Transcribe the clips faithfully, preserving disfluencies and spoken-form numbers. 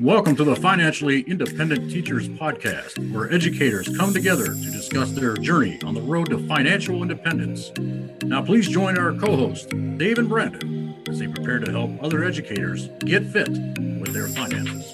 Welcome to the Financially Independent Teachers Podcast, where educators come together to discuss their journey on the road to financial independence. Now, please join our co-hosts, Dave and Brandon, as they prepare to help other educators get fit with their finances.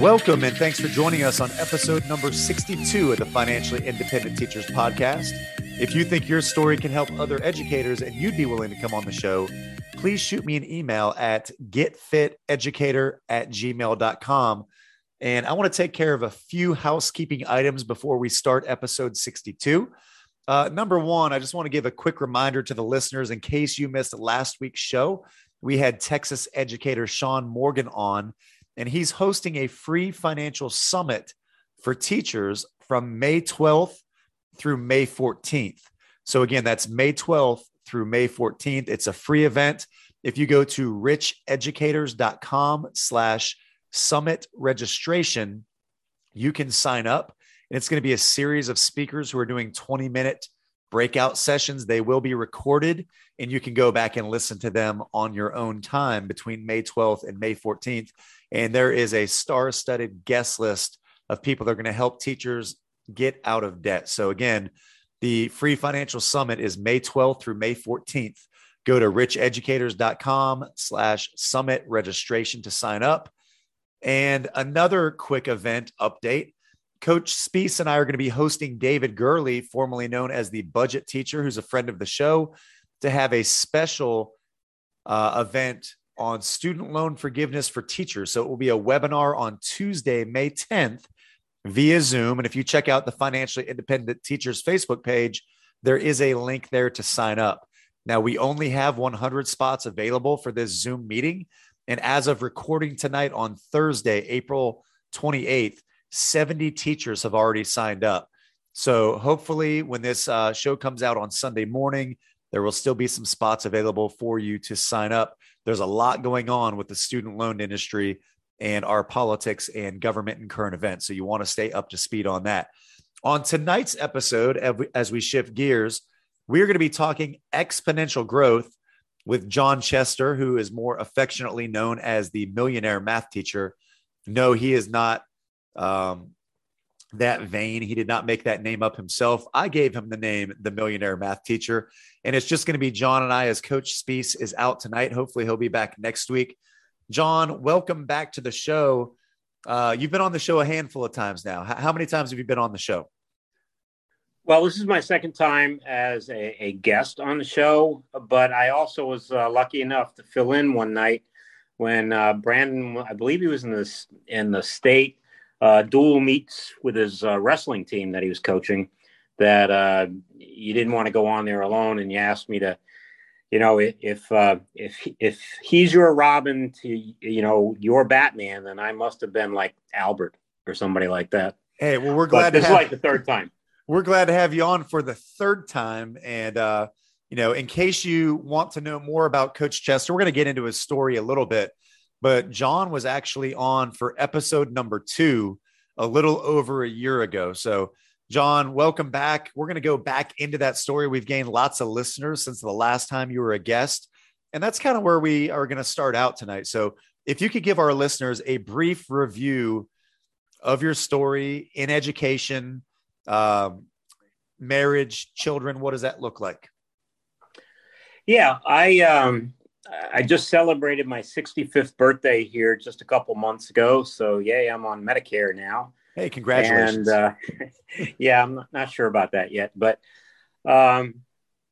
Welcome, and thanks for joining us on episode number sixty-two of the Financially Independent Teachers Podcast. If you think your story can help other educators and you'd be willing to come on the show, please shoot me an email at get fit educator at gmail dot com. And I want to take care of a few housekeeping items before we start episode sixty-two. Uh, number one, I just want to give a quick reminder to the listeners in case you missed last week's show. We had Texas educator Sean Morgan on, and he's hosting a free financial summit for teachers from May twelfth through May fourteenth. So again, that's May twelfth through May fourteenth. It's a free event. If you go to richeducators.com slash summit registration, you can sign up. And it's going to be a series of speakers who are doing twenty minute breakout sessions. They will be recorded and you can go back and listen to them on your own time between May twelfth and May fourteenth. And there is a star-studded guest list of people that are going to help teachers get out of debt. So again, the free financial summit is May twelfth through May fourteenth. Go to richeducators.com slash summit registration to sign up. And another quick event update. Coach Spies and I are going to be hosting David Gurley, formerly known as the budget teacher, who's a friend of the show, to have a special uh, event on student loan forgiveness for teachers. So it will be a webinar on Tuesday, May tenth, via Zoom. And if you check out the Financially Independent Teachers Facebook page, there is a link there to sign up. Now, we only have one hundred spots available for this Zoom meeting. And as of recording tonight on Thursday, April twenty-eighth, seventy teachers have already signed up. So hopefully when this uh, show comes out on Sunday morning, there will still be some spots available for you to sign up. There's a lot going on with the student loan industry and our politics and government and current events. So you want to stay up to speed on that. On tonight's episode, as we shift gears, we're going to be talking exponential growth with John Chester, who is more affectionately known as the millionaire math teacher. No, he is not um, that vain. He did not make that name up himself. I gave him the name, the millionaire math teacher, and it's just going to be John and I as Coach Spies is out tonight. Hopefully he'll be back next week. John, welcome back to the show. Uh, you've been on the show a handful of times now. H- how many times have you been on the show? Well, this is my second time as a, a guest on the show, but I also was uh, lucky enough to fill in one night when uh, Brandon, I believe he was in the, in the state uh, dual meets with his uh, wrestling team that he was coaching, that uh, you didn't want to go on there alone, and you asked me to, you know, if uh, if if he's your Robin to, you know, your Batman, then I must have been like Albert or somebody like that. Hey, well, we're glad but to this have, is like the third time. We're glad to have you on for the third time. And, uh, you know, in case you want to know more about Coach Chester, we're going to get into his story a little bit. But John was actually on for episode number two a little over a year ago. So John, welcome back. We're going to go back into that story. We've gained lots of listeners since the last time you were a guest, and that's kind of where we are going to start out tonight. So if you could give our listeners a brief review of your story in education, um, marriage, children, what does that look like? Yeah, I um, I just celebrated my sixty-fifth birthday here just a couple months ago. So yay, I'm on Medicare now. Hey, congratulations. And, uh, yeah, I'm not sure about that yet, but, um,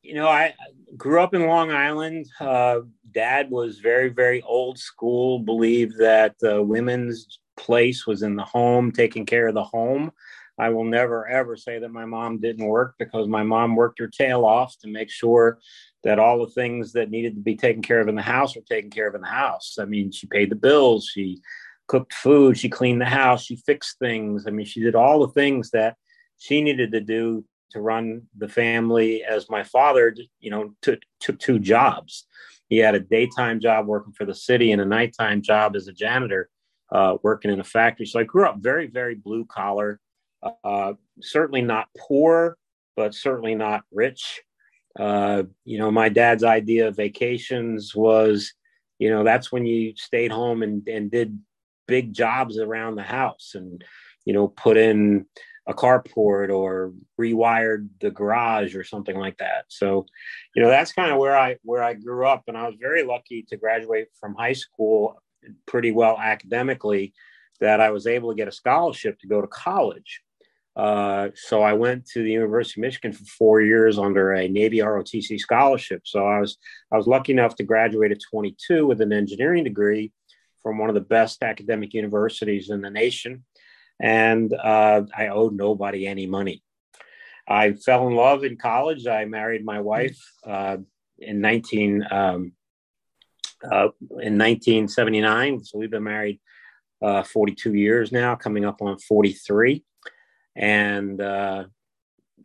you know, I grew up in Long Island. Uh, Dad was very, very old school, believed that uh, women's place was in the home, taking care of the home. I will never, ever say that my mom didn't work, because my mom worked her tail off to make sure that all the things that needed to be taken care of in the house were taken care of in the house. I mean, she paid the bills. She cooked food, she cleaned the house, she fixed things. I mean, she did all the things that she needed to do to run the family, as my father, you know, took, took two jobs. He had a daytime job working for the city and a nighttime job as a janitor uh, working in a factory. So I grew up very, very blue collar, uh, certainly not poor, but certainly not rich. Uh, you know, my dad's idea of vacations was, you know, that's when you stayed home and, and did big jobs around the house and, you know, put in a carport or rewired the garage or something like that. So, you know, that's kind of where I, where I grew up, and I was very lucky to graduate from high school pretty well academically that I was able to get a scholarship to go to college. Uh, so I went to the University of Michigan for four years under a Navy R O T C scholarship. So I was, I was lucky enough to graduate at twenty-two with an engineering degree from one of the best academic universities in the nation. And uh, I owed nobody any money. I fell in love in college. I married my wife uh, in nineteen seventy-nine. So we've been married uh, forty-two years now, coming up on forty-three. And, uh,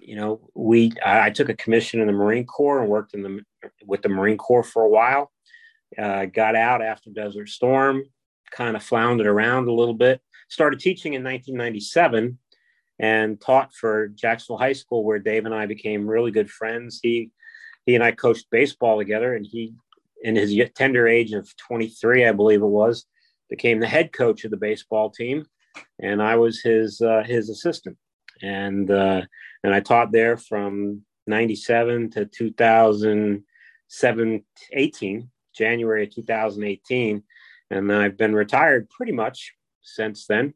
you know, we I, I took a commission in the Marine Corps and worked in the with the Marine Corps for a while. Uh, got out after Desert Storm, kind of floundered around a little bit. Started teaching in nineteen ninety-seven and taught for Jacksonville High School, where Dave and I became really good friends. He he and I coached baseball together, and he, in his tender age of twenty-three, I believe it was, became the head coach of the baseball team, and I was his uh, his assistant. And uh, and I taught there from ninety-seven to two thousand seven, eighteen, January of two thousand eighteen, and I've been retired pretty much since then.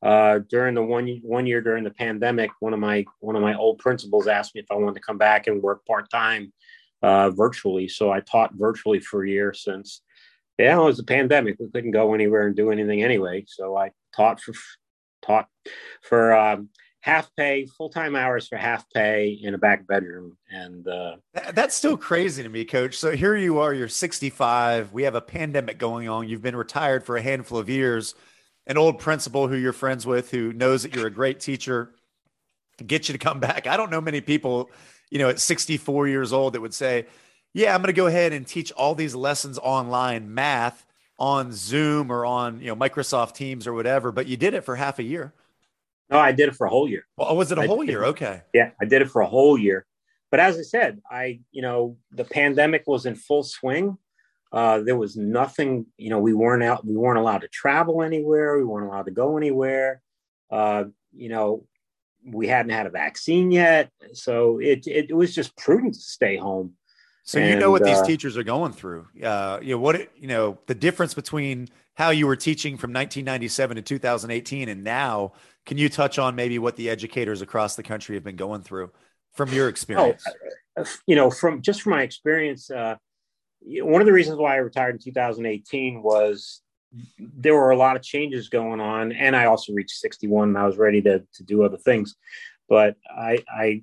Uh, during the one one year during the pandemic, one of my one of my old principals asked me if I wanted to come back and work part time uh, virtually. So I taught virtually for a year since. Yeah, it was the pandemic. We couldn't go anywhere and do anything anyway. So I taught for taught for um, half pay, full time hours for half pay in a back bedroom. And uh, that's still crazy to me, Coach. So here you are. You're sixty-five. We have a pandemic going on. You've been retired for a handful of years. An old principal who you're friends with, who knows that you're a great teacher, to get you to come back. I don't know many people, you know, at sixty-four years old that would say, yeah, I'm going to go ahead and teach all these lessons online, math on Zoom or on, you know, Microsoft Teams or whatever, but you did it for half a year. No, I did it for a whole year. Oh, was it a whole year? Okay. Yeah, I did it for a whole year. But as I said, I, you know, the pandemic was in full swing. Uh, there was nothing, you know, we weren't out, we weren't allowed to travel anywhere. We weren't allowed to go anywhere. Uh, you know, we hadn't had a vaccine yet. So it, it, it was just prudent to stay home. So, and you know what uh, these teachers are going through, uh, you know, what, it, you know, the difference between how you were teaching from nineteen ninety-seven to two thousand eighteen. And now, can you touch on maybe what the educators across the country have been going through from your experience? Oh, you know, from just from my experience, uh, one of the reasons why I retired in two thousand eighteen was there were a lot of changes going on. And I also reached sixty-one and I was ready to, to do other things. But I, I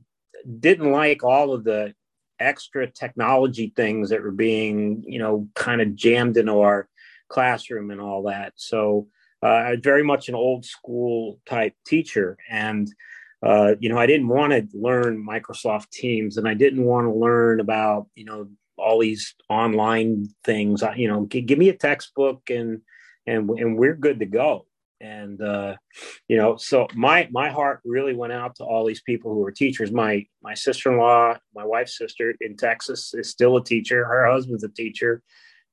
didn't like all of the extra technology things that were being, you know, kind of jammed into our classroom and all that. So uh, I'm very much an old school type teacher. And, uh, you know, I didn't want to learn Microsoft Teams, and I didn't want to learn about, you know, all these online things. You know, g- give me a textbook and, and, and we're good to go. And, uh, you know, so my, my heart really went out to all these people who were teachers. My, my sister-in-law, my wife's sister in Texas is still a teacher. Her husband's a teacher.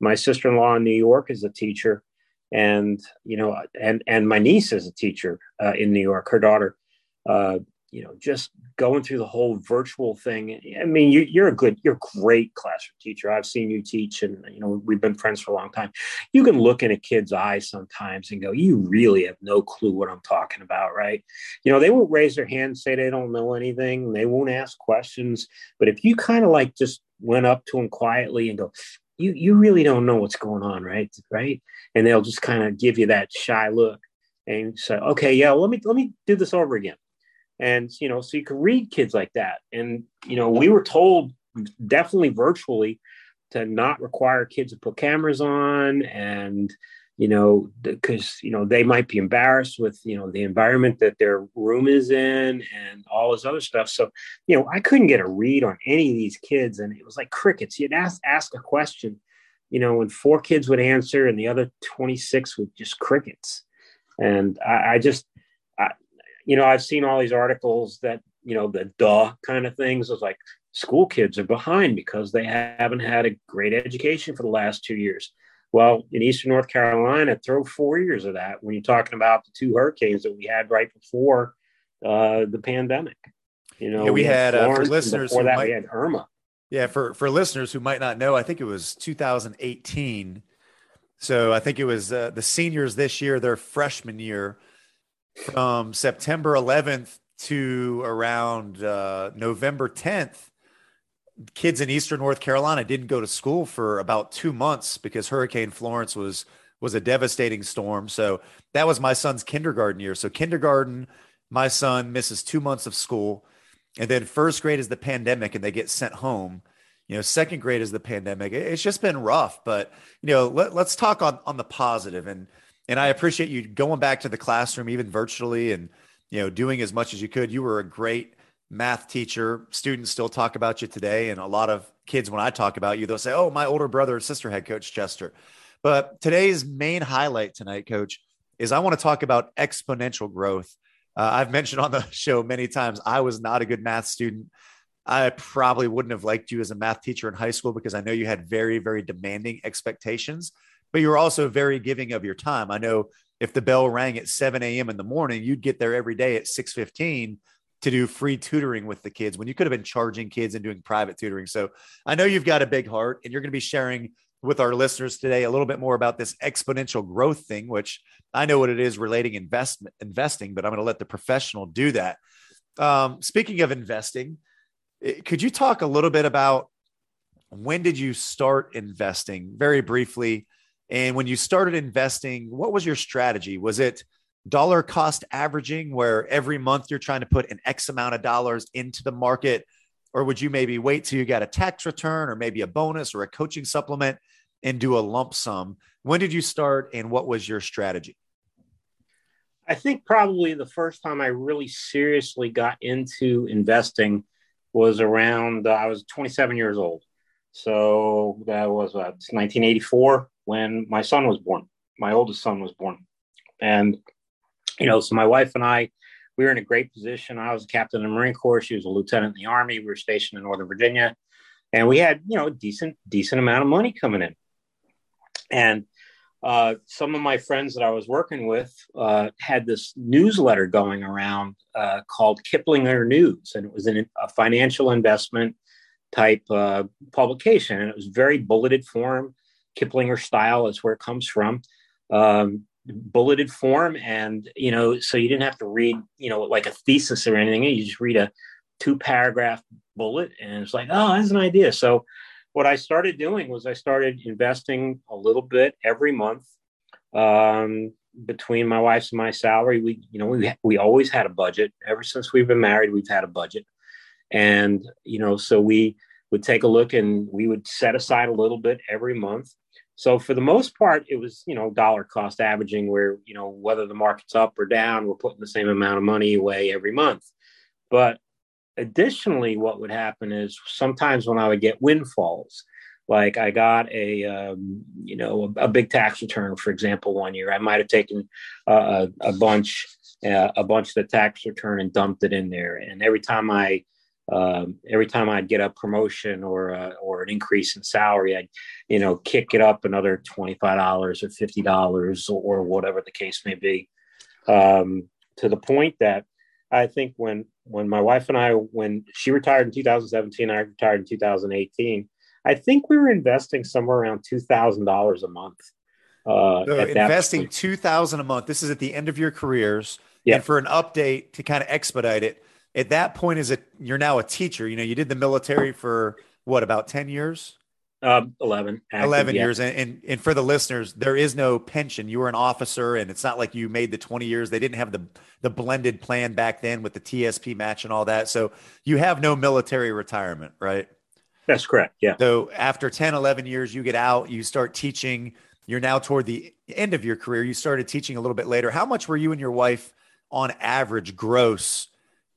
My sister-in-law in New York is a teacher. And, you know, and, and my niece is a teacher uh, in New York, her daughter, uh, you know, just going through the whole virtual thing. I mean, you, you're a good, you're a great classroom teacher. I've seen you teach, and, you know, we've been friends for a long time. You can look in a kid's eyes sometimes and go, you really have no clue what I'm talking about, right? You know, they won't raise their hand and say they don't know anything. They won't ask questions. But if you kind of like just went up to them quietly and go, you you really don't know what's going on, right? Right? And they'll just kind of give you that shy look and say, okay, yeah, let me let me do this over again. And, you know, so you can read kids like that. And, you know, we were told definitely virtually to not require kids to put cameras on and, you know, because, you know, they might be embarrassed with, you know, the environment that their room is in and all this other stuff. So, you know, I couldn't get a read on any of these kids. And it was like crickets. You'd ask, ask a question, you know, and four kids would answer and the other twenty-six would just crickets. And I, I just, I, you know, I've seen all these articles that, you know, the duh kind of things. It was like school kids are behind because they haven't had a great education for the last two years. Well, in Eastern North Carolina, throw four years of that when you're talking about the two hurricanes that we had right before uh, the pandemic. You know, yeah, we, we had, had uh, for listeners before that might, we had Irma. Yeah, for for listeners who might not know, I think it was two thousand eighteen. So I think it was uh, the seniors this year, their freshman year, from September eleventh to around uh, November tenth. Kids in Eastern North Carolina didn't go to school for about two months because Hurricane Florence was was a devastating storm. So that was my son's kindergarten year. So kindergarten, my son misses two months of school. And then first grade is the pandemic and they get sent home. You know, second grade is the pandemic. It's just been rough, but, you know, let, let's talk on, on the positive. And, and I appreciate you going back to the classroom, even virtually, and, you know, doing as much as you could. You were a great math teacher. Students still talk about you today. And a lot of kids, when I talk about you, they'll say, oh, my older brother or sister had Coach Chester. But today's main highlight tonight, Coach, is I want to talk about exponential growth. Uh, I've mentioned on the show many times, I was not a good math student. I probably wouldn't have liked you as a math teacher in high school because I know you had very, very demanding expectations, but you were also very giving of your time. I know if the bell rang at seven a.m. in the morning, you'd get there every day at six fifteen to do free tutoring with the kids when you could have been charging kids and doing private tutoring. So I know you've got a big heart, and you're going to be sharing with our listeners today a little bit more about this exponential growth thing, which I know what it is relating investment investing, but I'm going to let the professional do that. Um, speaking of investing, could you talk a little bit about when did you start investing very briefly? And when you started investing, what was your strategy? Was it dollar cost averaging, where every month you're trying to put an X amount of dollars into the market? Or would you maybe wait till you got a tax return or maybe a bonus or a coaching supplement and do a lump sum? When did you start and what was your strategy? I think probably the first time I really seriously got into investing was around, uh, I was twenty-seven years old. So that was uh, nineteen eighty-four when my son was born, my oldest son was born. And, you know, so my wife and I, we were in a great position. I was a captain in the Marine Corps. She was a lieutenant in the Army. We were stationed in Northern Virginia. And we had, you know, a decent, decent amount of money coming in. And uh, some of my friends that I was working with uh, had this newsletter going around uh, called Kiplinger News. And it was an, a financial investment type uh, publication. And it was very bulleted form, Kiplinger style is where it comes from. Um, bulleted form. And, you know, so you didn't have to read, you know, like a thesis or anything. You just read a two paragraph bullet and it's like, oh, that's an idea. So what I started doing was I started investing a little bit every month um, between my wife's and my salary. We, you know, we, we always had a budget ever since we've been married. We've had a budget. And, you know, so we would take a look and we would set aside a little bit every month. So for the most part, it was, you know, dollar cost averaging where, you know, whether the market's up or down, we're putting the same amount of money away every month. But additionally, what would happen is sometimes when I would get windfalls, like I got a, um, you know, a, a big tax return, for example, one year, I might have taken uh, a, a bunch, uh, a bunch of the tax return and dumped it in there. And every time I Um, every time I'd get a promotion or uh, or an increase in salary, I'd, you know, kick it up another twenty-five dollars or fifty dollars or whatever the case may be, um, to the point that I think when when my wife and I, when she retired in two thousand seventeen, I retired in two thousand eighteen, I think we were investing somewhere around two thousand dollars a month. Uh, so investing two thousand dollars a month. This is at the end of your careers. Yep. And for an update to kind of expedite it, at that point, is it you're now a teacher? You know, you did the military for what, about ten years? Um, eleven. Active, eleven yeah. years, and, and and for the listeners, there is no pension. You were an officer, and it's not like you made the twenty years. They didn't have the the blended plan back then with the T S P match and all that. So you have no military retirement, right? That's correct. Yeah. So after ten, eleven years, you get out. You start teaching. You're now toward the end of your career. You started teaching a little bit later. How much were you and your wife on average gross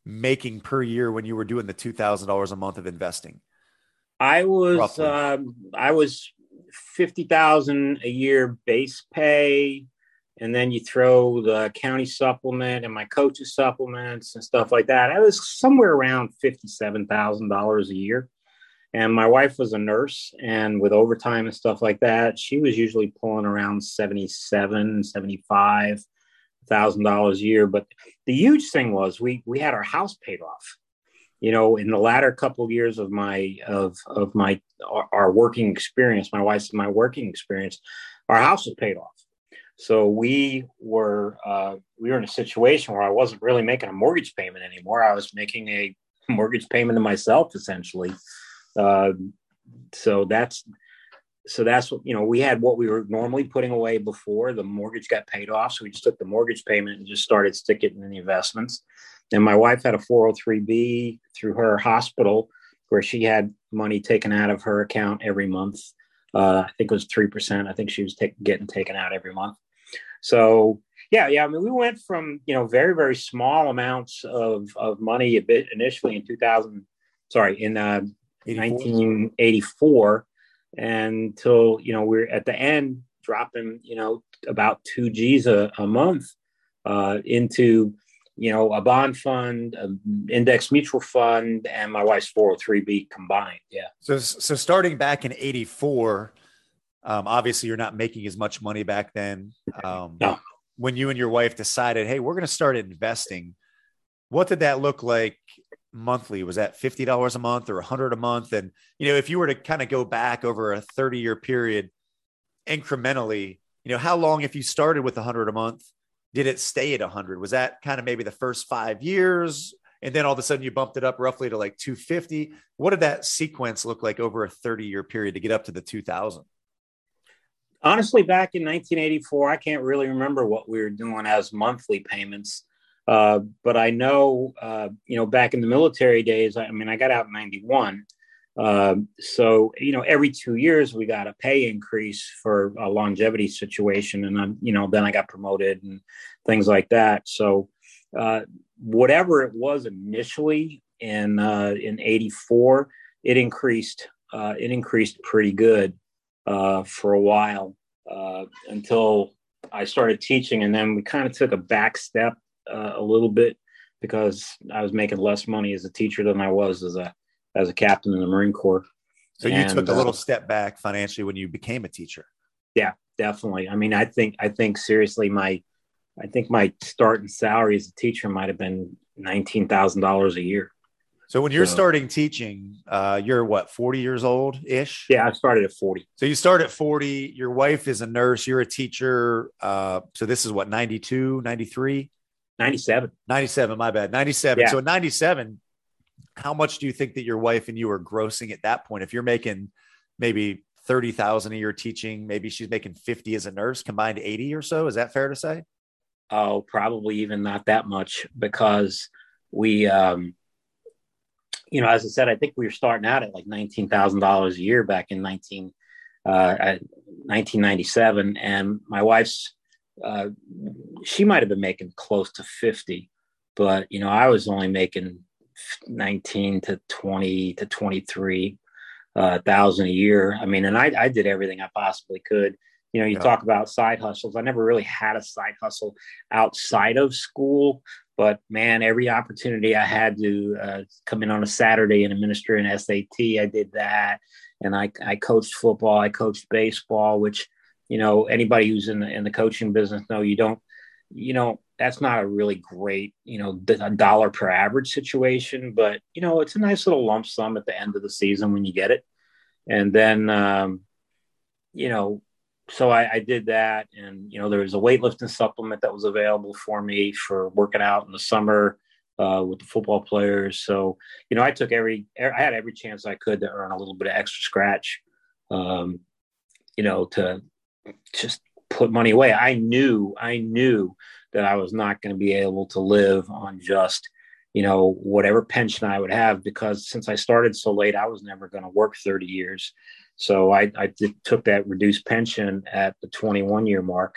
making per year when you were doing the two thousand dollars a month of investing? I was, um, I was fifty thousand a year base pay And then you throw the county supplement and my coach's supplements and stuff like that. I was somewhere around fifty-seven thousand dollars a year. And my wife was a nurse, and with overtime and stuff like that, she was usually pulling around seventy-seven, seventy-five thousand dollars a year. But the huge thing was we, we had our house paid off, you know, in the latter couple of years of my, of, of my, our, our working experience, my wife's and my working experience, our house was paid off. So we were, uh, we were in a situation where I wasn't really making a mortgage payment anymore. I was making a mortgage payment to myself, essentially. Uh, so that's, so that's what, you know, we had what we were normally putting away before the mortgage got paid off. So we just took the mortgage payment and just started sticking it in the investments. And my wife had a four oh three B through her hospital where she had money taken out of her account every month. Uh, I think it was three percent. I think she was t- getting taken out every month. So yeah, yeah. I mean, we went from, you know, very, very small amounts of, of money a bit initially in two thousand, sorry, in, uh, nineteen eighty-four until, you know, we're at the end dropping, you know, about two G's a, a month uh, into, you know, a bond fund, an index mutual fund, and my wife's four oh three B combined. Yeah. So, so starting back in eighty-four, um, obviously you're not making as much money back then. Um, no. When you and your wife decided, hey, we're going to start investing, what did that look like? Monthly? Was that fifty dollars a month or a hundred a month? And, you know, if you were to kind of go back over a thirty year period incrementally, you know, how long, if you started with a hundred a month, did it stay at a hundred? Was that kind of maybe the first five years? And then all of a sudden you bumped it up roughly to like two fifty. What did that sequence look like over a thirty year period to get up to the two thousand? Honestly, back in nineteen eighty-four, I can't really remember what we were doing as monthly payments. Uh, but I know, uh, you know, back in the military days, I, I mean, I got out in ninety-one. Uh, so, you know, every two years we got a pay increase for a longevity situation. And, I'm, you know, then I got promoted and things like that. So uh, whatever it was initially in uh, in eighty-four, it increased. Uh, it increased pretty good uh, for a while uh, until I started teaching. And then we kind of took a back step. Uh, a little bit because I was making less money as a teacher than I was as a as a captain in the Marine Corps. So you and, took a little uh, step back financially when you became a teacher. Yeah, definitely. I mean, I think I think seriously, my I think my starting salary as a teacher might have been nineteen thousand dollars a year. So when you're so, starting teaching, uh, you're what, forty years old ish? Yeah, I started at forty. So you start at forty. Your wife is a nurse. You're a teacher. Uh, so this is what, ninety-two, ninety-three. ninety-seven, ninety-seven, my bad. ninety-seven. Yeah. So in ninety-seven, how much do you think that your wife and you are grossing at that point? If you're making maybe thirty thousand a year teaching, maybe she's making fifty as a nurse, combined eighty or so. Is that fair to say? Oh, probably even not that much because we, um, you know, as I said, I think we were starting out at like nineteen thousand dollars a year back in nineteen, uh, nineteen ninety-seven. And my wife's, Uh, she might have been making close to fifty, but you know, I was only making nineteen to twenty to twenty-three uh, thousand a year. I mean, and I, I did everything I possibly could. You know, you yeah. talk about side hustles. I never really had a side hustle outside of school, but man, every opportunity I had to uh, come in on a Saturday and administer an S A T, I did that, and I I coached football, I coached baseball, which. You know, anybody who's in the in the coaching business, no, you don't, you know, that's not a really great, you know, a dollar per average situation, but you know, it's a nice little lump sum at the end of the season when you get it. And then, um, you know, so I, I did that, and you know, there was a weightlifting supplement that was available for me for working out in the summer uh, with the football players. So, you know, I took every, I had every chance I could to earn a little bit of extra scratch, um, you know, to just put money away. I knew, I knew that I was not going to be able to live on just, you know, whatever pension I would have, because since I started so late, I was never going to work thirty years. So I, I did, took that reduced pension at the twenty-one year mark.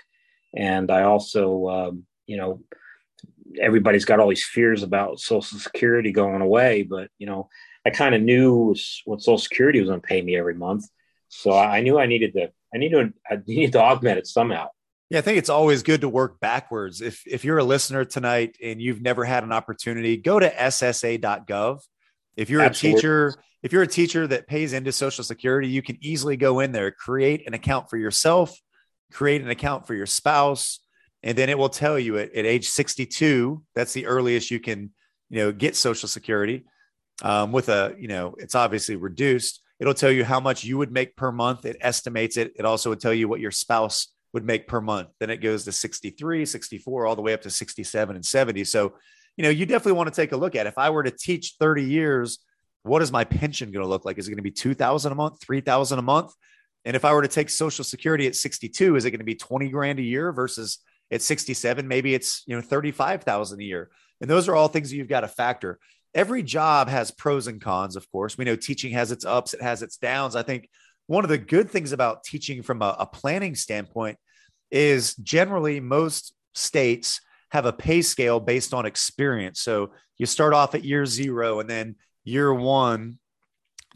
And I also, um, you know, everybody's got all these fears about Social Security going away, but, you know, I kind of knew what Social Security was going to pay me every month. So I knew I needed to, I need to I need to augment it somehow. Yeah, I think it's always good to work backwards. If if you're a listener tonight and you've never had an opportunity, go to S S A dot gov. If you're Absolutely. a teacher, if you're a teacher that pays into Social Security, you can easily go in there, create an account for yourself, create an account for your spouse, and then it will tell you at, at age sixty-two, that's the earliest you can, you know, get Social Security. Um, with a, you know, it's obviously reduced. It'll tell you how much you would make per month. It estimates it. It also would tell you what your spouse would make per month. Then it goes to sixty-three, sixty-four, all the way up to sixty-seven and seventy. So, you know, you definitely want to take a look at, if I were to teach thirty years, what is my pension going to look like? Is it going to be two thousand a month, three thousand a month? And if I were to take Social Security at sixty-two, is it going to be twenty grand a year versus at sixty-seven? Maybe it's, you know, thirty-five thousand a year. And those are all things that you've got to factor. Every job has pros and cons. Of course, we know teaching has its ups, it has its downs. I think one of the good things about teaching from a, a planning standpoint is generally most states have a pay scale based on experience. So you start off at year zero, and then year one,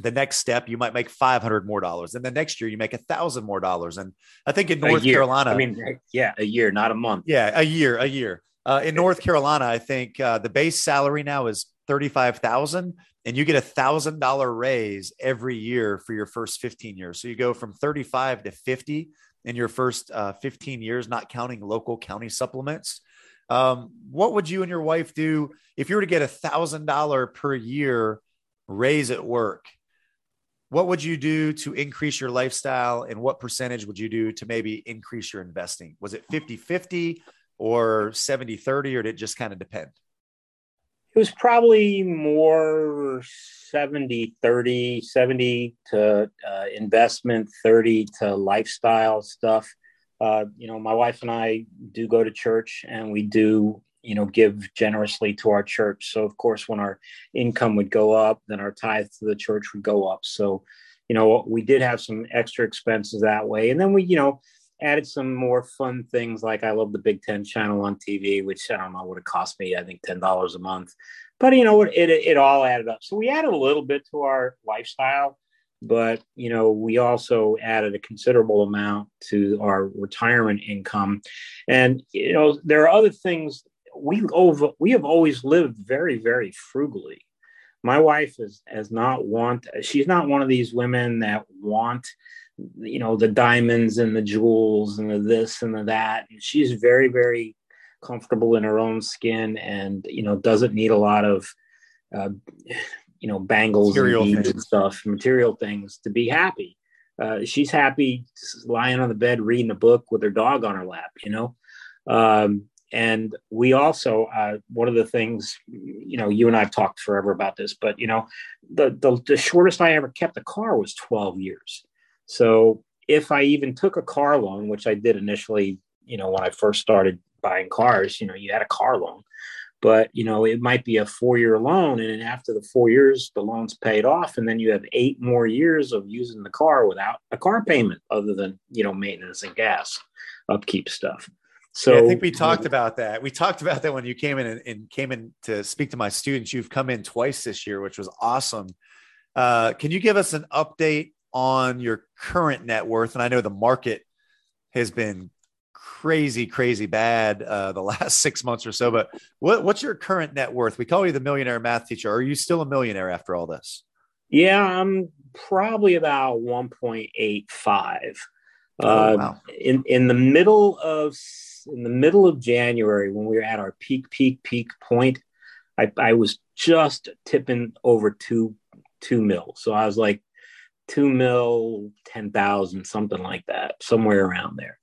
the next step, you might make five hundred more dollars. And the next year you make a thousand more dollars. And I think in North Carolina, I mean, yeah, a year, not a month. Yeah. A year, a year. Uh, in North Carolina, I think uh, the base salary now is thirty-five thousand dollars, and you get a thousand dollar raise every year for your first fifteen years. So you go from thirty-five to fifty in your first uh, fifteen years, not counting local county supplements. Um, what would you and your wife do if you were to get a thousand dollar per year raise at work? What would you do to increase your lifestyle, and what percentage would you do to maybe increase your investing? Was it fifty-fifty or seventy-thirty, or did it just kind of depend? It was probably more seventy, thirty, seventy to uh, investment, thirty to lifestyle stuff. Uh, you know, my wife and I do go to church, and we do, you know, give generously to our church. So, of course, when our income would go up, then our tithe to the church would go up. So, you know, we did have some extra expenses that way. And then we, you know, added some more fun things. Like, I love the Big Ten channel on T V, which I don't know what it cost me, I think ten dollars a month, but you know, it, it, it all added up. So we added a little bit to our lifestyle, but you know, we also added a considerable amount to our retirement income. And, you know, there are other things we over, we have always lived very, very frugally. My wife is, has not want, she's not one of these women that want, you know, the diamonds and the jewels and the this and the that. And she's very, very comfortable in her own skin, and, you know, doesn't need a lot of, uh, you know, bangles and, and stuff, material things to be happy. Uh, she's happy lying on the bed, reading a book with her dog on her lap, you know? Um, and we also, uh, one of the things, you know, you and I've talked forever about this, but, you know, the, the, the shortest I ever kept a car was twelve years. So if I even took a car loan, which I did initially, you know, when I first started buying cars, you know, you had a car loan, but, you know, it might be a four year loan. And then after the four years, the loan's paid off. And then you have eight more years of using the car without a car payment other than, you know, maintenance and gas, upkeep stuff. So yeah, I think we talked about that. We talked about that when you came in and, and came in to speak to my students. You've come in twice this year, which was awesome. Uh, can you give us an update on your current net worth? And I know the market has been crazy, crazy bad uh, the last six months or so, but what, what's your current net worth? We call you the millionaire math teacher. Are you still a millionaire after all this? Yeah, I'm probably about one point eight five. Oh, wow. uh, in, in the middle of, in the middle of January, when we were at our peak, peak, peak point, I, I was just tipping over two, two mil. So I was like, two mil, ten thousand, something like that, somewhere around there.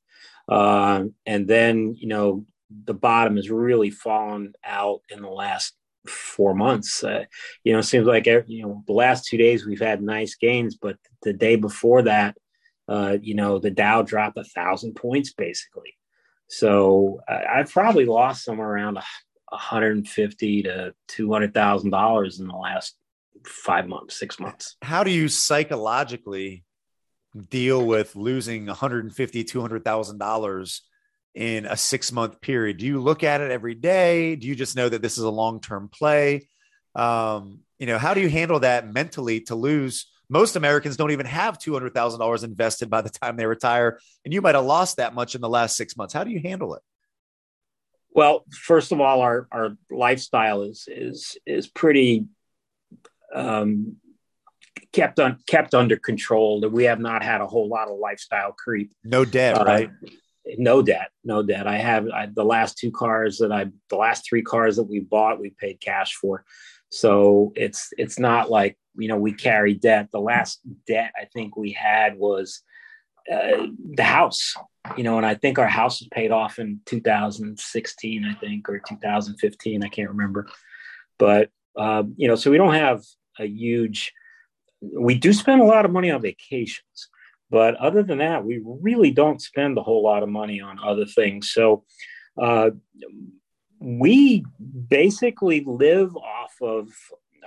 Uh, and then, you know, the bottom has really fallen out in the last four months. Uh, you know, it seems like, you know, the last two days we've had nice gains, but the day before that, uh, you know, the Dow dropped a thousand points basically. So uh, I've probably lost somewhere around one hundred fifty thousand to two hundred thousand dollars in the last five months, six months. How do you psychologically deal with losing one hundred fifty thousand dollars, two hundred thousand dollars in a six month period? Do you look at it every day? Do you just know that this is a long-term play? Um, you know, how do you handle that mentally to lose Most Americans don't even have two hundred thousand dollars invested by the time they retire, and you might have lost that much in the last six months. How do you handle it? Well, first of all, our, our lifestyle is is is pretty um, kept on un, kept under control. That we have not had a whole lot of lifestyle creep. No debt, uh, right? No debt, no debt. I have I, the last two cars that I, the last three cars that we bought, we paid cash for. So it's it's not like, you know, we carry debt. The last debt I think we had was uh, the house. You know, and I think our house was paid off in two thousand sixteen, I think, or two thousand fifteen. I can't remember. But, uh, you know, so we don't have a huge, we do spend a lot of money on vacations. But other than that, we really don't spend a whole lot of money on other things. So uh, we basically live off of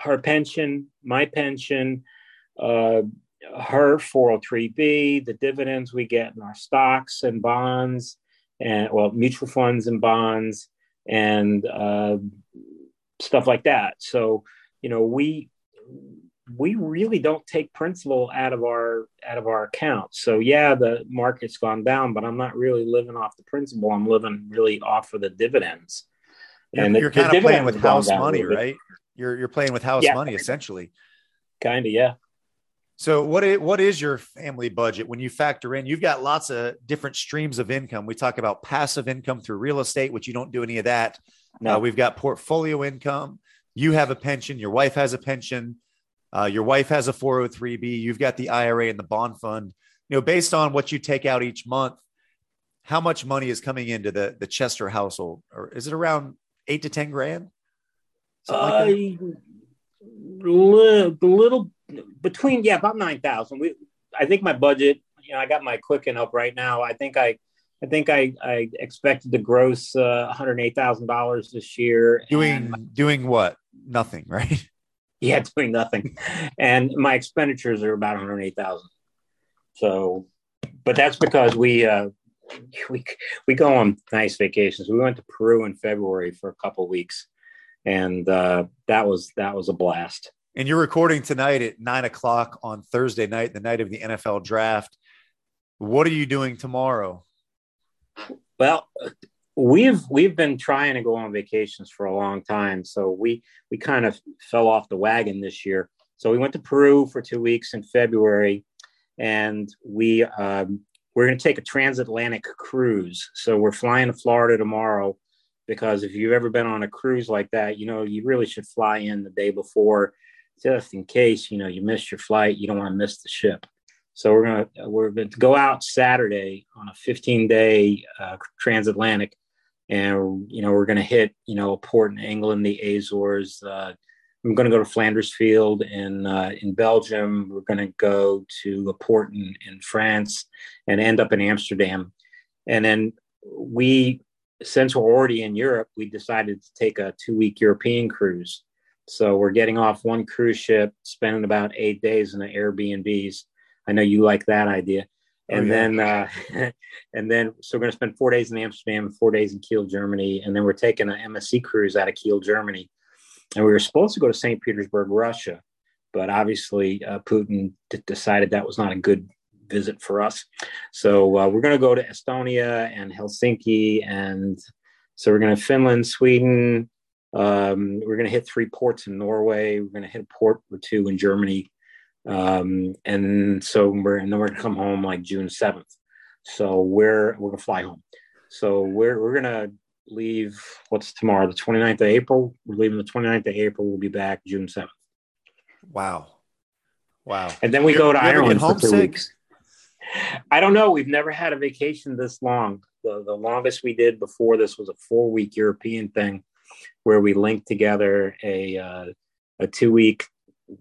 her pension, my pension, uh her four oh three B, the dividends we get in our stocks and bonds, and well, mutual funds and bonds, and uh, stuff like that. So, you know, we we really don't take principal out of our out of our accounts. So, yeah, the market's gone down, but I'm not really living off the principal. I'm living really off of the dividends. Yeah, and you're the, kind the of playing with house money, right? You're you're playing with house yeah. money essentially. Kind of, yeah. So what is, what is your family budget when you factor in? You've got lots of different streams of income. We talk about passive income through real estate, which you don't do any of that. No. Uh, we've got portfolio income. You have a pension. Your wife has a pension. Uh, your wife has a four oh three B. You've got the I R A and the bond fund. You know, based on what you take out each month, how much money is coming into the, the Chester household? Or is it around eight to ten grand? Something like that? Little, little between, yeah, about nine thousand. We, I think my budget, you know, I got my Quicken up right now. I think I, I think I, I expected to gross uh, one hundred eight thousand dollars this year. Doing, my, doing what? Nothing, right? Yeah, doing nothing. And my expenditures are about one hundred eight thousand. So, but that's because we, uh, we, we go on nice vacations. We went to Peru in February for a couple of weeks. And uh, that was that was a blast. And you're recording tonight at nine o'clock on Thursday night, the night of the N F L draft. What are you doing tomorrow? Well, we've we've been trying to go on vacations for a long time, so we we kind of fell off the wagon this year. So we went to Peru for two weeks in February, and we um, we're going to take a transatlantic cruise. So we're flying to Florida tomorrow. Because if you've ever been on a cruise like that, you know, you really should fly in the day before just in case, you know, you missed your flight. You don't want to miss the ship. So we're going to we're going to go out Saturday on a fifteen day uh, transatlantic. And, you know, we're going to hit, you know, a port in England, the Azores. Uh, I'm going to go to Flanders Field in, uh, in Belgium. We're going to go to a port in, in France and end up in Amsterdam. And then we... Since we're already in Europe, we decided to take a two-week European cruise. So we're getting off one cruise ship, spending about eight days in the Airbnbs. I know you like that idea. And oh, yeah. then, uh, and then, so we're going to spend four days in Amsterdam and four days in Kiel, Germany. And then we're taking an M S C cruise out of Kiel, Germany. And we were supposed to go to Saint Petersburg, Russia, but obviously uh, Putin d- decided that was not a good visit for us. So uh, we're going to go to Estonia and Helsinki. And so we're going to Finland, Sweden. Um, we're going to hit three ports in Norway. We're going to hit a port or two in Germany. Um, and so we're, and then we're going to come home like June seventh. So we're, we're going to fly home. So we're, we're going to leave what's tomorrow, the twenty-ninth of April. We're leaving the twenty-ninth of April. We'll be back June seventh. Wow. Wow. And then we you're, go to Ireland for two weeks. I don't know. We've never had a vacation this long. The, the longest we did before this was a four-week European thing where we linked together a uh, a two-week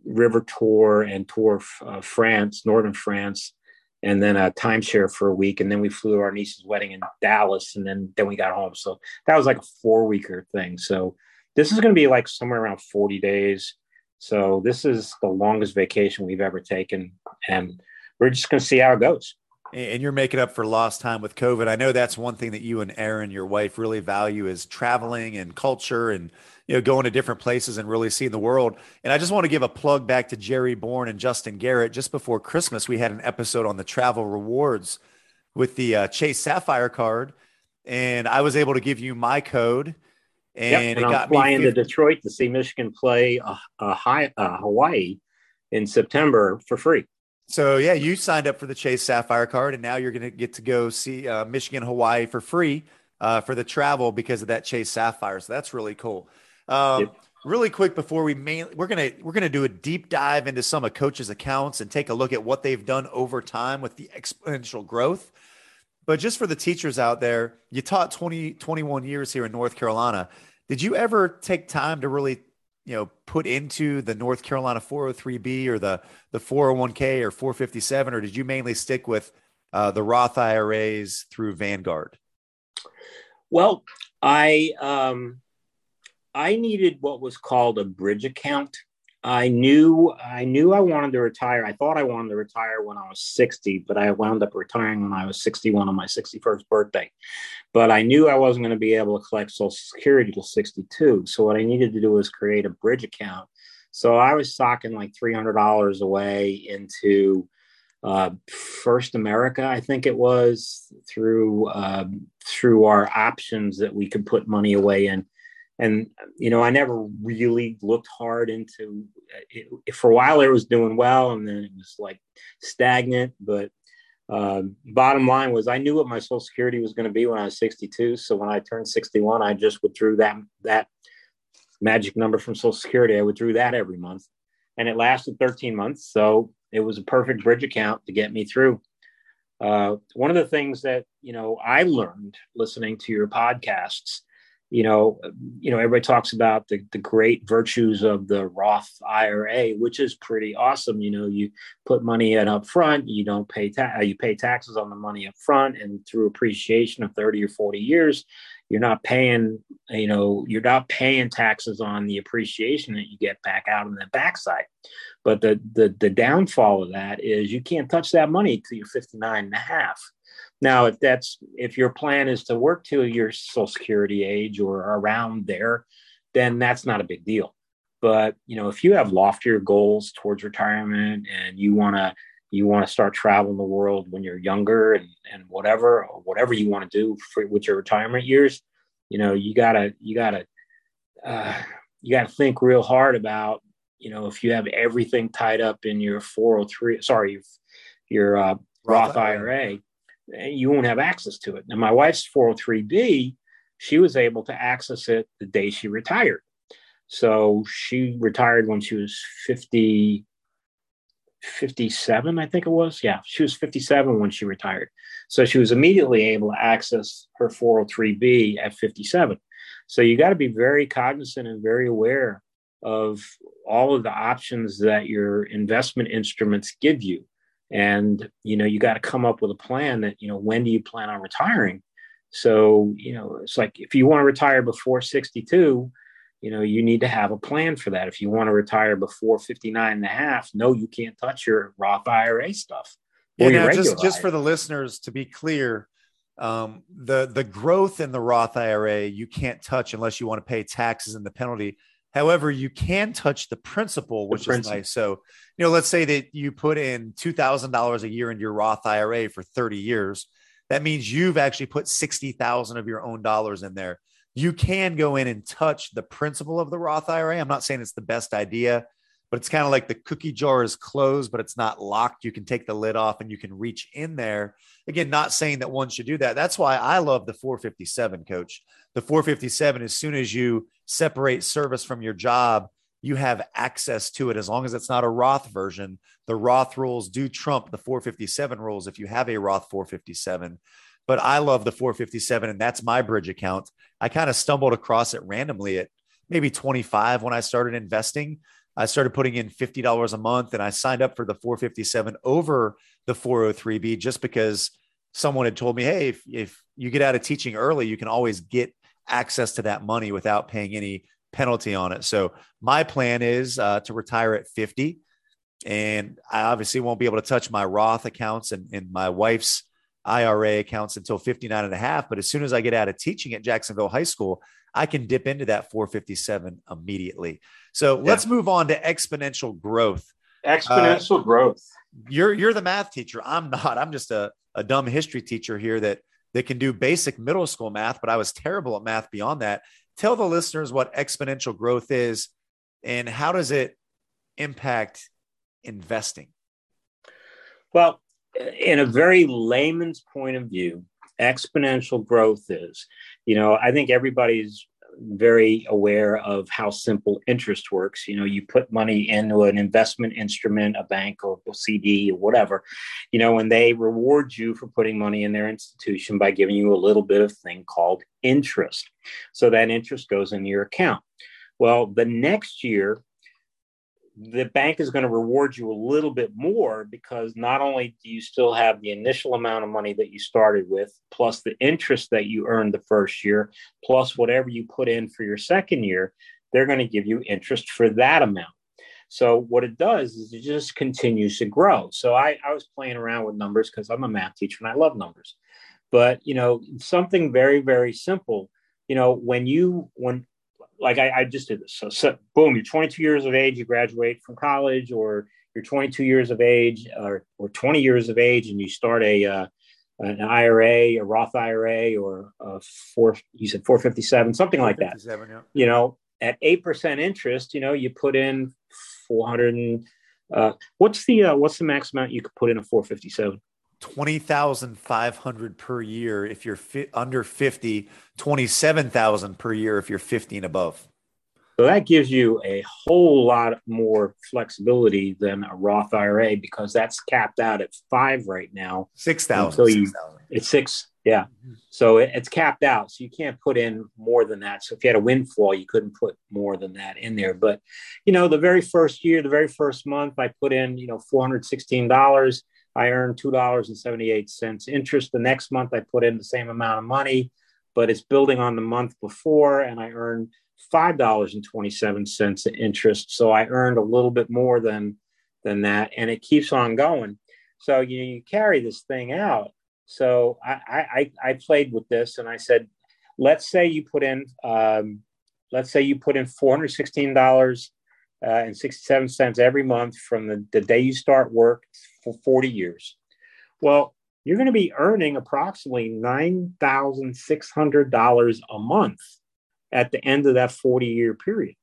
river tour and tour of uh, France, northern France, and then a timeshare for a week. And then we flew to our niece's wedding in Dallas, and then, then we got home. So that was like a four-weeker thing. So this is going to be like somewhere around forty days. So this is the longest vacation we've ever taken, and we're just going to see how it goes. And you're making up for lost time with COVID. I know that's one thing that you and Erin, your wife, really value is traveling and culture and, you know, going to different places and really seeing the world. And I just want to give a plug back to Jerry Bourne and Justin Garrett. Just before Christmas, we had an episode on the travel rewards with the uh, Chase Sapphire card. And I was able to give you my code. And, yep, and it I'm got flying me to Detroit to see Michigan play uh, uh, high, uh, Hawaii in September for free. So, yeah, you signed up for the Chase Sapphire card, and now you're going to get to go see uh, Michigan, Hawaii for free uh, for the travel because of that Chase Sapphire. So that's really cool. Um, yep. Really quick before we mainly, we're going to we're going to do a deep dive into some of Coach's accounts and take a look at what they've done over time with the exponential growth. But just for the teachers out there, you taught twenty, twenty-one years here in North Carolina. Did you ever take time to really, you know, put into the North Carolina four oh three B or the, the four oh one K or four fifty-seven, or did you mainly stick with uh, the Roth I R As through Vanguard? Well, I, um, I needed what was called a bridge account. I knew, I knew I wanted to retire. I thought I wanted to retire when I was sixty, but I wound up retiring when I was sixty-one on my sixty-first birthday. But I knew I wasn't going to be able to collect Social Security till sixty-two. So what I needed to do was create a bridge account. So I was socking like three hundred dollars away into uh, First America, I think it was, through uh, through our options that we could put money away in. And, you know, I never really looked hard into it. For a while, it was doing well, and then it was like stagnant. But uh, bottom line was I knew what my Social Security was going to be when I was sixty-two. So when I turned sixty-one, I just withdrew that that magic number from Social Security. I withdrew that every month, and it lasted thirteen months. So it was a perfect bridge account to get me through. Uh, one of the things that, you know, I learned listening to your podcasts, You know, you know, everybody talks about the, the great virtues of the Roth I R A, which is pretty awesome. You know, you put money in up front, you don't pay ta- you pay taxes on the money up front, and through appreciation of thirty or forty years, you're not paying, you know, you're not paying taxes on the appreciation that you get back out on the backside. But the the the downfall of that is you can't touch that money till you're fifty-nine and a half. Now, if that's if your plan is to work to your Social Security age or around there, then that's not a big deal. But, you know, if you have loftier goals towards retirement and you want to you want to start traveling the world when you're younger and, and whatever, or whatever you want to do for, with your retirement years, you know, you gotta you gotta uh, you gotta think real hard about, you know, if you have everything tied up in your four oh three, sorry, your, your uh, Roth I R A. You won't have access to it. Now, my wife's four oh three B, she was able to access it the day she retired. So she retired when she was fifty, fifty-seven, I think it was. Yeah, she was fifty-seven when she retired. So she was immediately able to access her four oh three B at fifty-seven. So you got to be very cognizant and very aware of all of the options that your investment instruments give you. And, you know, you got to come up with a plan that, you know, when do you plan on retiring? So, you know, it's like if you want to retire before sixty-two, you know, you need to have a plan for that. If you want to retire before fifty-nine and a half, no, you can't touch your Roth I R A stuff. Or yeah, now, just, just for the listeners to be clear, um, the, the growth in the Roth I R A, you can't touch unless you want to pay taxes and the penalty. However, you can touch the principal, which the principal. is nice. So, you know, let's say that you put in two thousand dollars a year in your Roth I R A for thirty years. That means you've actually put sixty thousand of your own dollars in there. You can go in and touch the principal of the Roth I R A. I'm not saying it's the best idea, but it's kind of like the cookie jar is closed, but it's not locked. You can take the lid off and you can reach in there. Again, not saying that one should do that. That's why I love the four fifty-seven, Coach. The four fifty-seven, as soon as you separate service from your job, you have access to it as long as it's not a Roth version. The Roth rules do trump the four fifty-seven rules if you have a Roth four fifty-seven. But I love the four fifty-seven, and that's my bridge account. I kind of stumbled across it randomly at maybe twenty-five when I started investing. I started putting in fifty dollars a month, and I signed up for the four fifty-seven over the four oh three B just because someone had told me, hey, if, if you get out of teaching early, you can always get access to that money without paying any penalty on it. So my plan is uh, to retire at fifty. And I obviously won't be able to touch my Roth accounts and, and my wife's I R A accounts until fifty-nine and a half. But as soon as I get out of teaching at Jacksonville High School, I can dip into that four fifty-seven immediately. So yeah. let's move on to exponential growth. Exponential uh, growth. You're you're the math teacher. I'm not. I'm just a, a dumb history teacher here that, that can do basic middle school math, but I was terrible at math beyond that. Tell the listeners what exponential growth is and how does it impact investing? Well, in a very layman's point of view, exponential growth is, you know, I think everybody's very aware of how simple interest works. You know, you put money into an investment instrument, a bank or a C D or whatever, you know, and they reward you for putting money in their institution by giving you a little bit of thing called interest. So that interest goes into your account. Well, the next year, the bank is going to reward you a little bit more because not only do you still have the initial amount of money that you started with, plus the interest that you earned the first year, plus whatever you put in for your second year, they're going to give you interest for that amount. So what it does is it just continues to grow. So I, I was playing around with numbers because I'm a math teacher and I love numbers, but you know, something very, very simple, you know, when you, when, Like I, I just did this. So, so boom, you're twenty-two years of age, you graduate from college, or you're twenty-two years of age or, or twenty years of age and you start a uh, an I R A, a Roth I R A, or a four, you said four fifty-seven, something like that. Yeah. You know, at eight percent interest, you know, you put in four hundred and uh, what's the, uh, what's the max amount you could put in a four fifty-seven? twenty thousand five hundred dollars per year if you're fi- under fifty, twenty-seven thousand dollars per year if you're fifty and above. So that gives you a whole lot more flexibility than a Roth I R A because that's capped out at five right now. six thousand dollars. It's six. Yeah. Mm-hmm. So it, it's capped out. So you can't put in more than that. So if you had a windfall, you couldn't put more than that in there. But, you know, the very first year, the very first month, I put in, you know, four hundred sixteen dollars. I earned two dollars and seventy-eight cents interest. The next month, I put in the same amount of money, but it's building on the month before, and I earned five dollars and twenty-seven cents interest. So I earned a little bit more than, than that, and it keeps on going. So you, you carry this thing out. So I, I, I played with this, and I said, let's say you put in, um, let's say you put in four hundred sixteen dollars. Uh, and sixty-seven cents every month from the, the day you start work for forty years. Well, you're going to be earning approximately nine thousand six hundred dollars a month at the end of that forty-year period.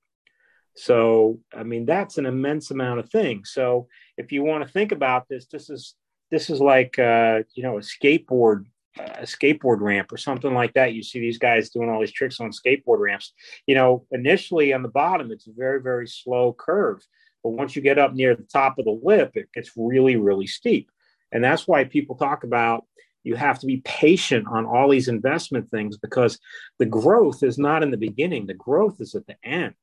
So, I mean, that's an immense amount of things. So if you want to think about this, this is this is like, uh, you know, a skateboard a skateboard ramp or something like that. You see these guys doing all these tricks on skateboard ramps. You know, initially on the bottom, it's a very, very slow curve. But once you get up near the top of the lip, it gets really, really steep. And that's why people talk about you have to be patient on all these investment things because the growth is not in the beginning. The growth is at the end.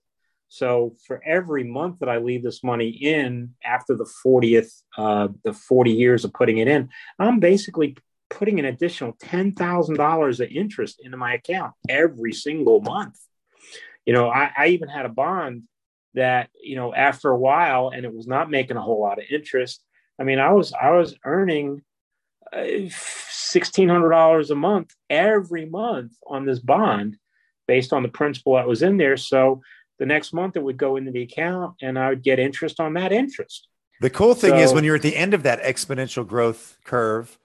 So for every month that I leave this money in after the fortieth, uh, the forty years of putting it in, I'm basically putting an additional ten thousand dollars of interest into my account every single month. You know, I, I even had a bond that, you know, after a while, and it was not making a whole lot of interest. I mean, I was, I was earning uh, sixteen hundred dollars a month, every month on this bond based on the principal that was in there. So the next month it would go into the account and I would get interest on that interest. The cool thing so, is when you're at the end of that exponential growth curve,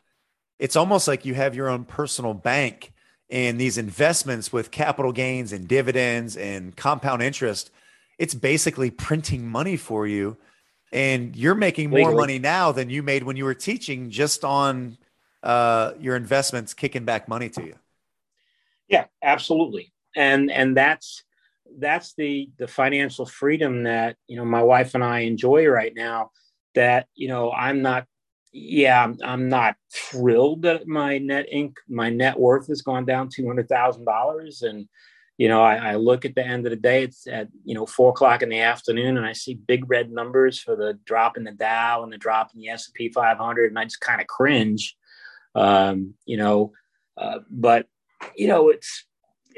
it's almost like you have your own personal bank and these investments with capital gains and dividends and compound interest. It's basically printing money for you. And you're making more Legally. money now than you made when you were teaching just on uh, your investments, kicking back money to you. Yeah, absolutely. And, and that's, that's the, the financial freedom that, you know, my wife and I enjoy right now that, you know, I'm not, Yeah, I'm not thrilled that my net inc, my net worth has gone down two hundred thousand dollars. And, you know, I, I look at the end of the day, it's at, you know, four o'clock in the afternoon and I see big red numbers for the drop in the Dow and the drop in the S and P five hundred. And I just kind of cringe, um, you know, uh, but, you know, it's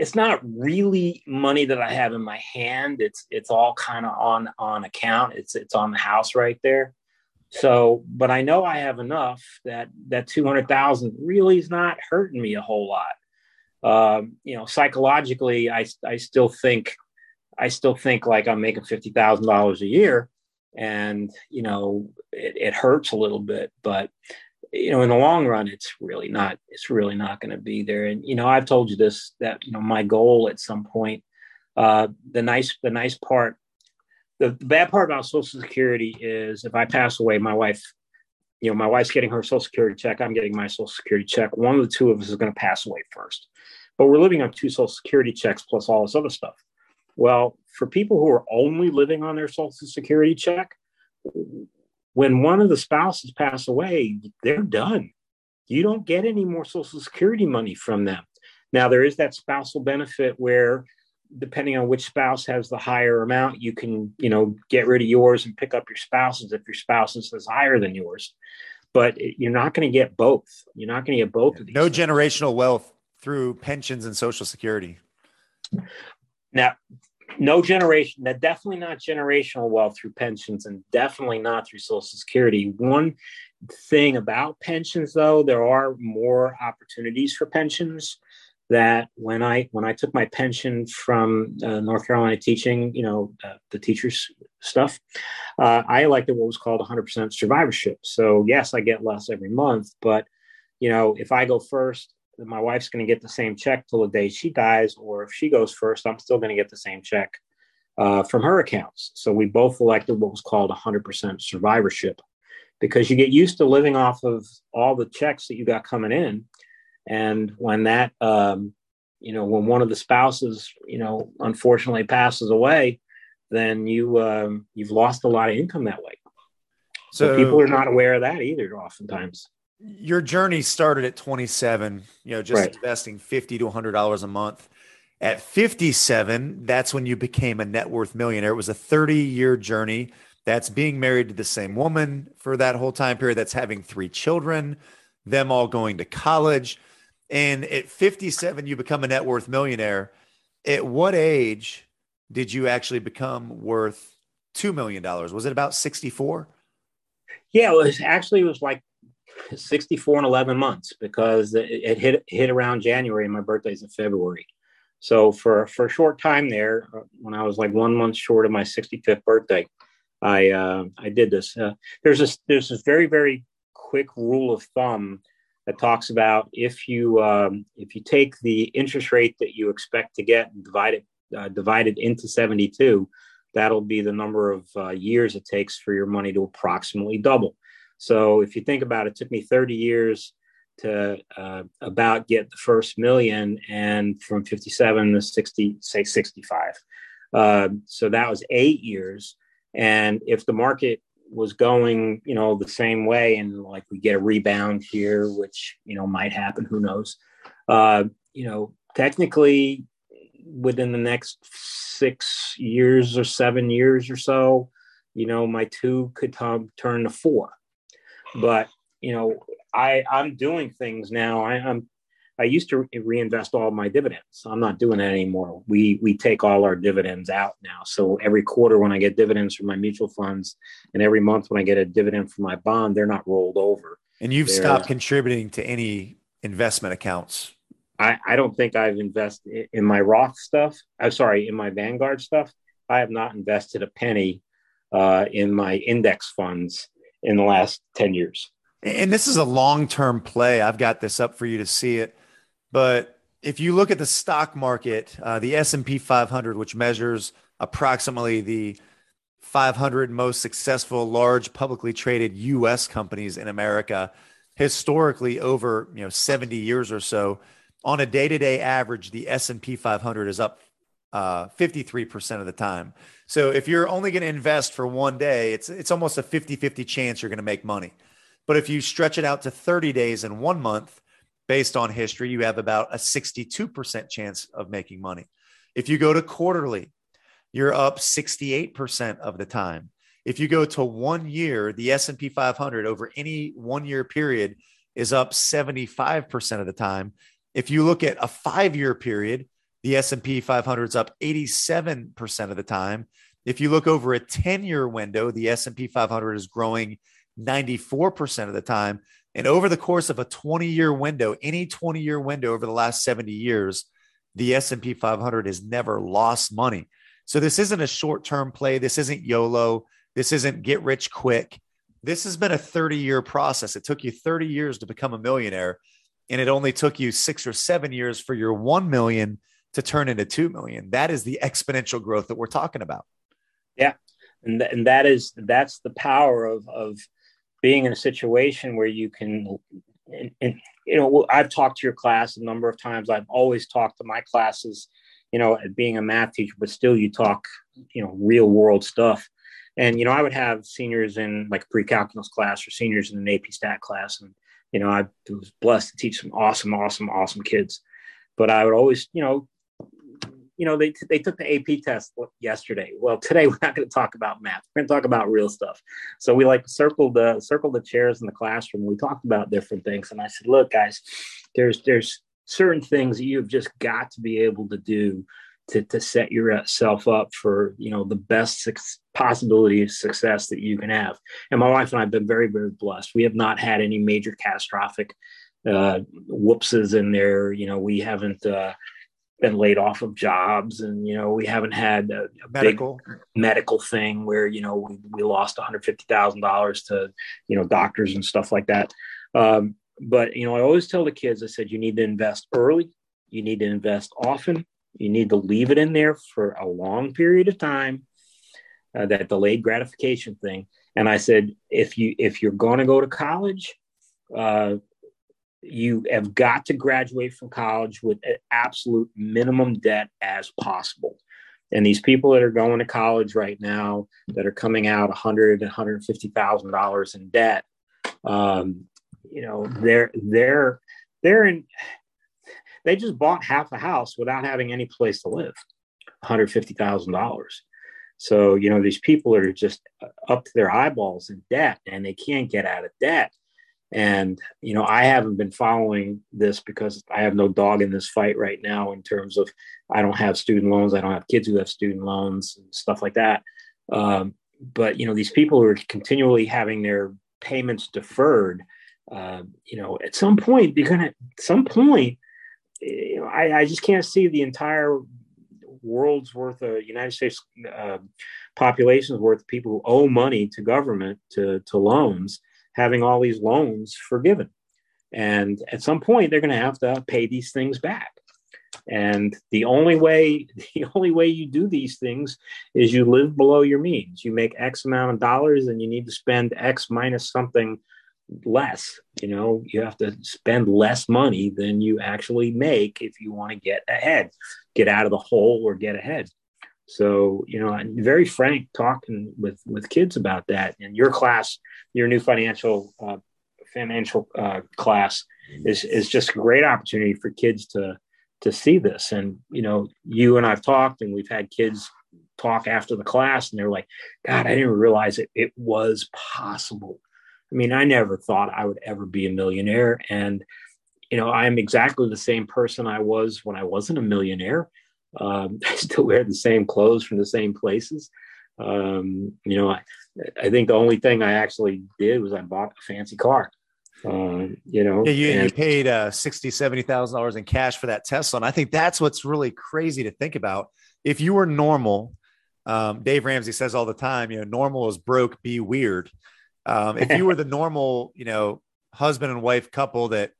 it's not really money that I have in my hand. It's it's all kind of on on account. It's it's on the house right there. So, but I know I have enough that that two hundred thousand really is not hurting me a whole lot. Um, you know, psychologically, I, I still think, I still think like I'm making fifty thousand dollars a year, and, you know, it, it hurts a little bit, but, you know, in the long run, it's really not, it's really not going to be there. And, you know, I've told you this, that, you know, my goal at some point, uh, the nice, the nice part, the, the bad part about Social Security is if I pass away, my wife, you know, my wife's getting her Social Security check. I'm getting my Social Security check. One of the two of us is going to pass away first, but we're living on two Social Security checks plus all this other stuff. Well, for people who are only living on their Social Security check, when one of the spouses pass away, they're done. You don't get any more Social Security money from them. Now, there is that spousal benefit where, depending on which spouse has the higher amount, you can, you know, get rid of yours and pick up your spouse's if your spouse's is higher than yours. But you're not going to get both. You're not going to get both yeah, of these. No things. Generational wealth through pensions and Social Security. Now, no generation, that definitely not generational wealth through pensions, and definitely not through Social Security. One thing about pensions, though, there are more opportunities for pensions. That when I when I took my pension from uh, North Carolina teaching, you know, uh, the teachers stuff, uh, I elected what was called one hundred percent survivorship. So yes, I get less every month, but you know, if I go first, my wife's going to get the same check till the day she dies, or if she goes first, I'm still going to get the same check uh, from her accounts. So we both elected what was called one hundred percent survivorship, because you get used to living off of all the checks that you got coming in. And when that, um, you know, when one of the spouses, you know, unfortunately passes away, then you, um, you've lost a lot of income that way. So, so people are not aware of that either, oftentimes. Your journey started at twenty-seven, you know, just right. investing fifty to one hundred dollars a month. At fifty-seven, that's when you became a net worth millionaire. It was a thirty-year journey. That's being married to the same woman for that whole time period. That's having three children, them all going to college. And at fifty-seven, you become a net worth millionaire. At what age did you actually become worth two million dollars? Was it about sixty-four? Yeah, it was actually, it was like sixty-four and eleven months, because it hit hit around January and my birthday's in February. So for, for a short time there, when I was like one month short of my sixty-fifth birthday, I uh, I did this. Uh, there's this there's this very, very quick rule of thumb that talks about if you um, if you take the interest rate that you expect to get and divide it uh, divided into seventy-two, that'll be the number of uh, years it takes for your money to approximately double. So if you think about it, it took me thirty years to uh, about get the first million, and from fifty-seven to sixty, say sixty-five. Uh, so that was eight years. And if the market was going, you know, the same way, and like we get a rebound here, which, you know, might happen, who knows? Uh, you know, technically within the next six years or seven years or so, you know, my two could t- turn to four. But, you know, I, I'm doing things now. I, I'm, I used to reinvest all my dividends. I'm not doing that anymore. We, we take all our dividends out now. So every quarter when I get dividends from my mutual funds, and every month when I get a dividend from my bond, they're not rolled over. And you've they're, stopped contributing to any investment accounts. I, I don't think I've invested in my Roth stuff. I'm sorry, in my Vanguard stuff. I have not invested a penny uh, in my index funds in the last ten years. And this is a long-term play. I've got this up for you to see it. But if you look at the stock market, uh, the S and P five hundred, which measures approximately the five hundred most successful large publicly traded U S companies in America, historically over, you know, seventy years or so, on a day-to-day average, the S and P five hundred is up Uh, fifty-three percent of the time. So if you're only going to invest for one day, it's it's almost a fifty-fifty chance you're going to make money. But if you stretch it out to thirty days and one month, based on history, you have about a sixty-two percent chance of making money. If you go to quarterly, you're up sixty-eight percent of the time. If you go to one year, the S and P five hundred over any one-year period is up seventy-five percent of the time. If you look at a five-year period, the S and P five hundred is up eighty-seven percent of the time. If you look over a ten-year window, the S and P five hundred is growing ninety-four percent of the time. And over the course of a twenty-year window, any twenty-year window over the last seventy years, the S and P five hundred has never lost money. So this isn't a short-term play. This isn't YOLO. This isn't get rich quick. This has been a thirty-year process. It took you thirty years to become a millionaire, and it only took you six or seven years for your one million to turn into two million. That is the exponential growth that we're talking about. Yeah. And, th- and that is, that's the power of, of being in a situation where you can, and, and, you know, I've talked to your class a number of times. I've always talked to my classes, you know, being a math teacher, but still you talk, you know, real world stuff. And, you know, I would have seniors in like pre-calculus class or seniors in an A P stat class. And, you know, I was blessed to teach some awesome, awesome, awesome kids, but I would always, you know, you know, they, they took the A P test yesterday. Well, today we're not going to talk about math. We're going to talk about real stuff. So we like circled the, circled the chairs in the classroom. We talked about different things. And I said, look, guys, there's, there's certain things that you've just got to be able to do to, to set yourself up for, you know, the best success, possibility of success that you can have. And my wife and I have been very, very blessed. We have not had any major catastrophic uh, whoopses in there. You know, we haven't, uh, been laid off of jobs, and, you know, we haven't had a, a medical big medical thing where, you know, we, we lost one hundred fifty thousand dollars to, you know, doctors and stuff like that. Um, but, you know, I always tell the kids, I said, you need to invest early. You need to invest often. You need to leave it in there for a long period of time, uh, that delayed gratification thing. And I said, if you, if you're going to go to college, uh, you have got to graduate from college with an absolute minimum debt as possible. And these people that are going to college right now that are coming out one hundred thousand dollars, one hundred fifty thousand dollars in debt, um, you know, they're, they're, they're in, they just bought half a house without having any place to live, one hundred fifty thousand dollars. So, you know, these people are just up to their eyeballs in debt, and they can't get out of debt. And, you know, I haven't been following this because I have no dog in this fight right now in terms of I don't have student loans. I don't have kids who have student loans and stuff like that. Um, but, you know, these people who are continually having their payments deferred, uh, you know, at some point, they're going to at some point, you know, I, I just can't see the entire world's worth of United States uh, population's worth of people who owe money to government, to, to loans, having all these loans forgiven. And at some point, they're going to have to pay these things back. And the only way, the only way you do these things is you live below your means. You make X amount of dollars and you need to spend X minus something less. You know, you have to spend less money than you actually make if you want to get ahead, get out of the hole or get ahead. So, you know, I'm very frank talking with, with kids about that. And your class, your new financial uh, financial uh, class is, is just a great opportunity for kids to to see this. And, you know, you and I've talked, and we've had kids talk after the class, and they're like, God, I didn't realize it, it was possible. I mean, I never thought I would ever be a millionaire. And, you know, I'm exactly the same person I was when I wasn't a millionaire. Um, I still wear the same clothes from the same places. Um, you know, I, I think the only thing I actually did was I bought a fancy car. Um, you know, yeah, you, and- you paid uh, sixty thousand dollars, seventy thousand dollars in cash for that Tesla. And I think that's what's really crazy to think about. If you were normal, um, Dave Ramsey says all the time, you know, normal is broke, be weird. Um, if you were the normal, you know, husband and wife couple that,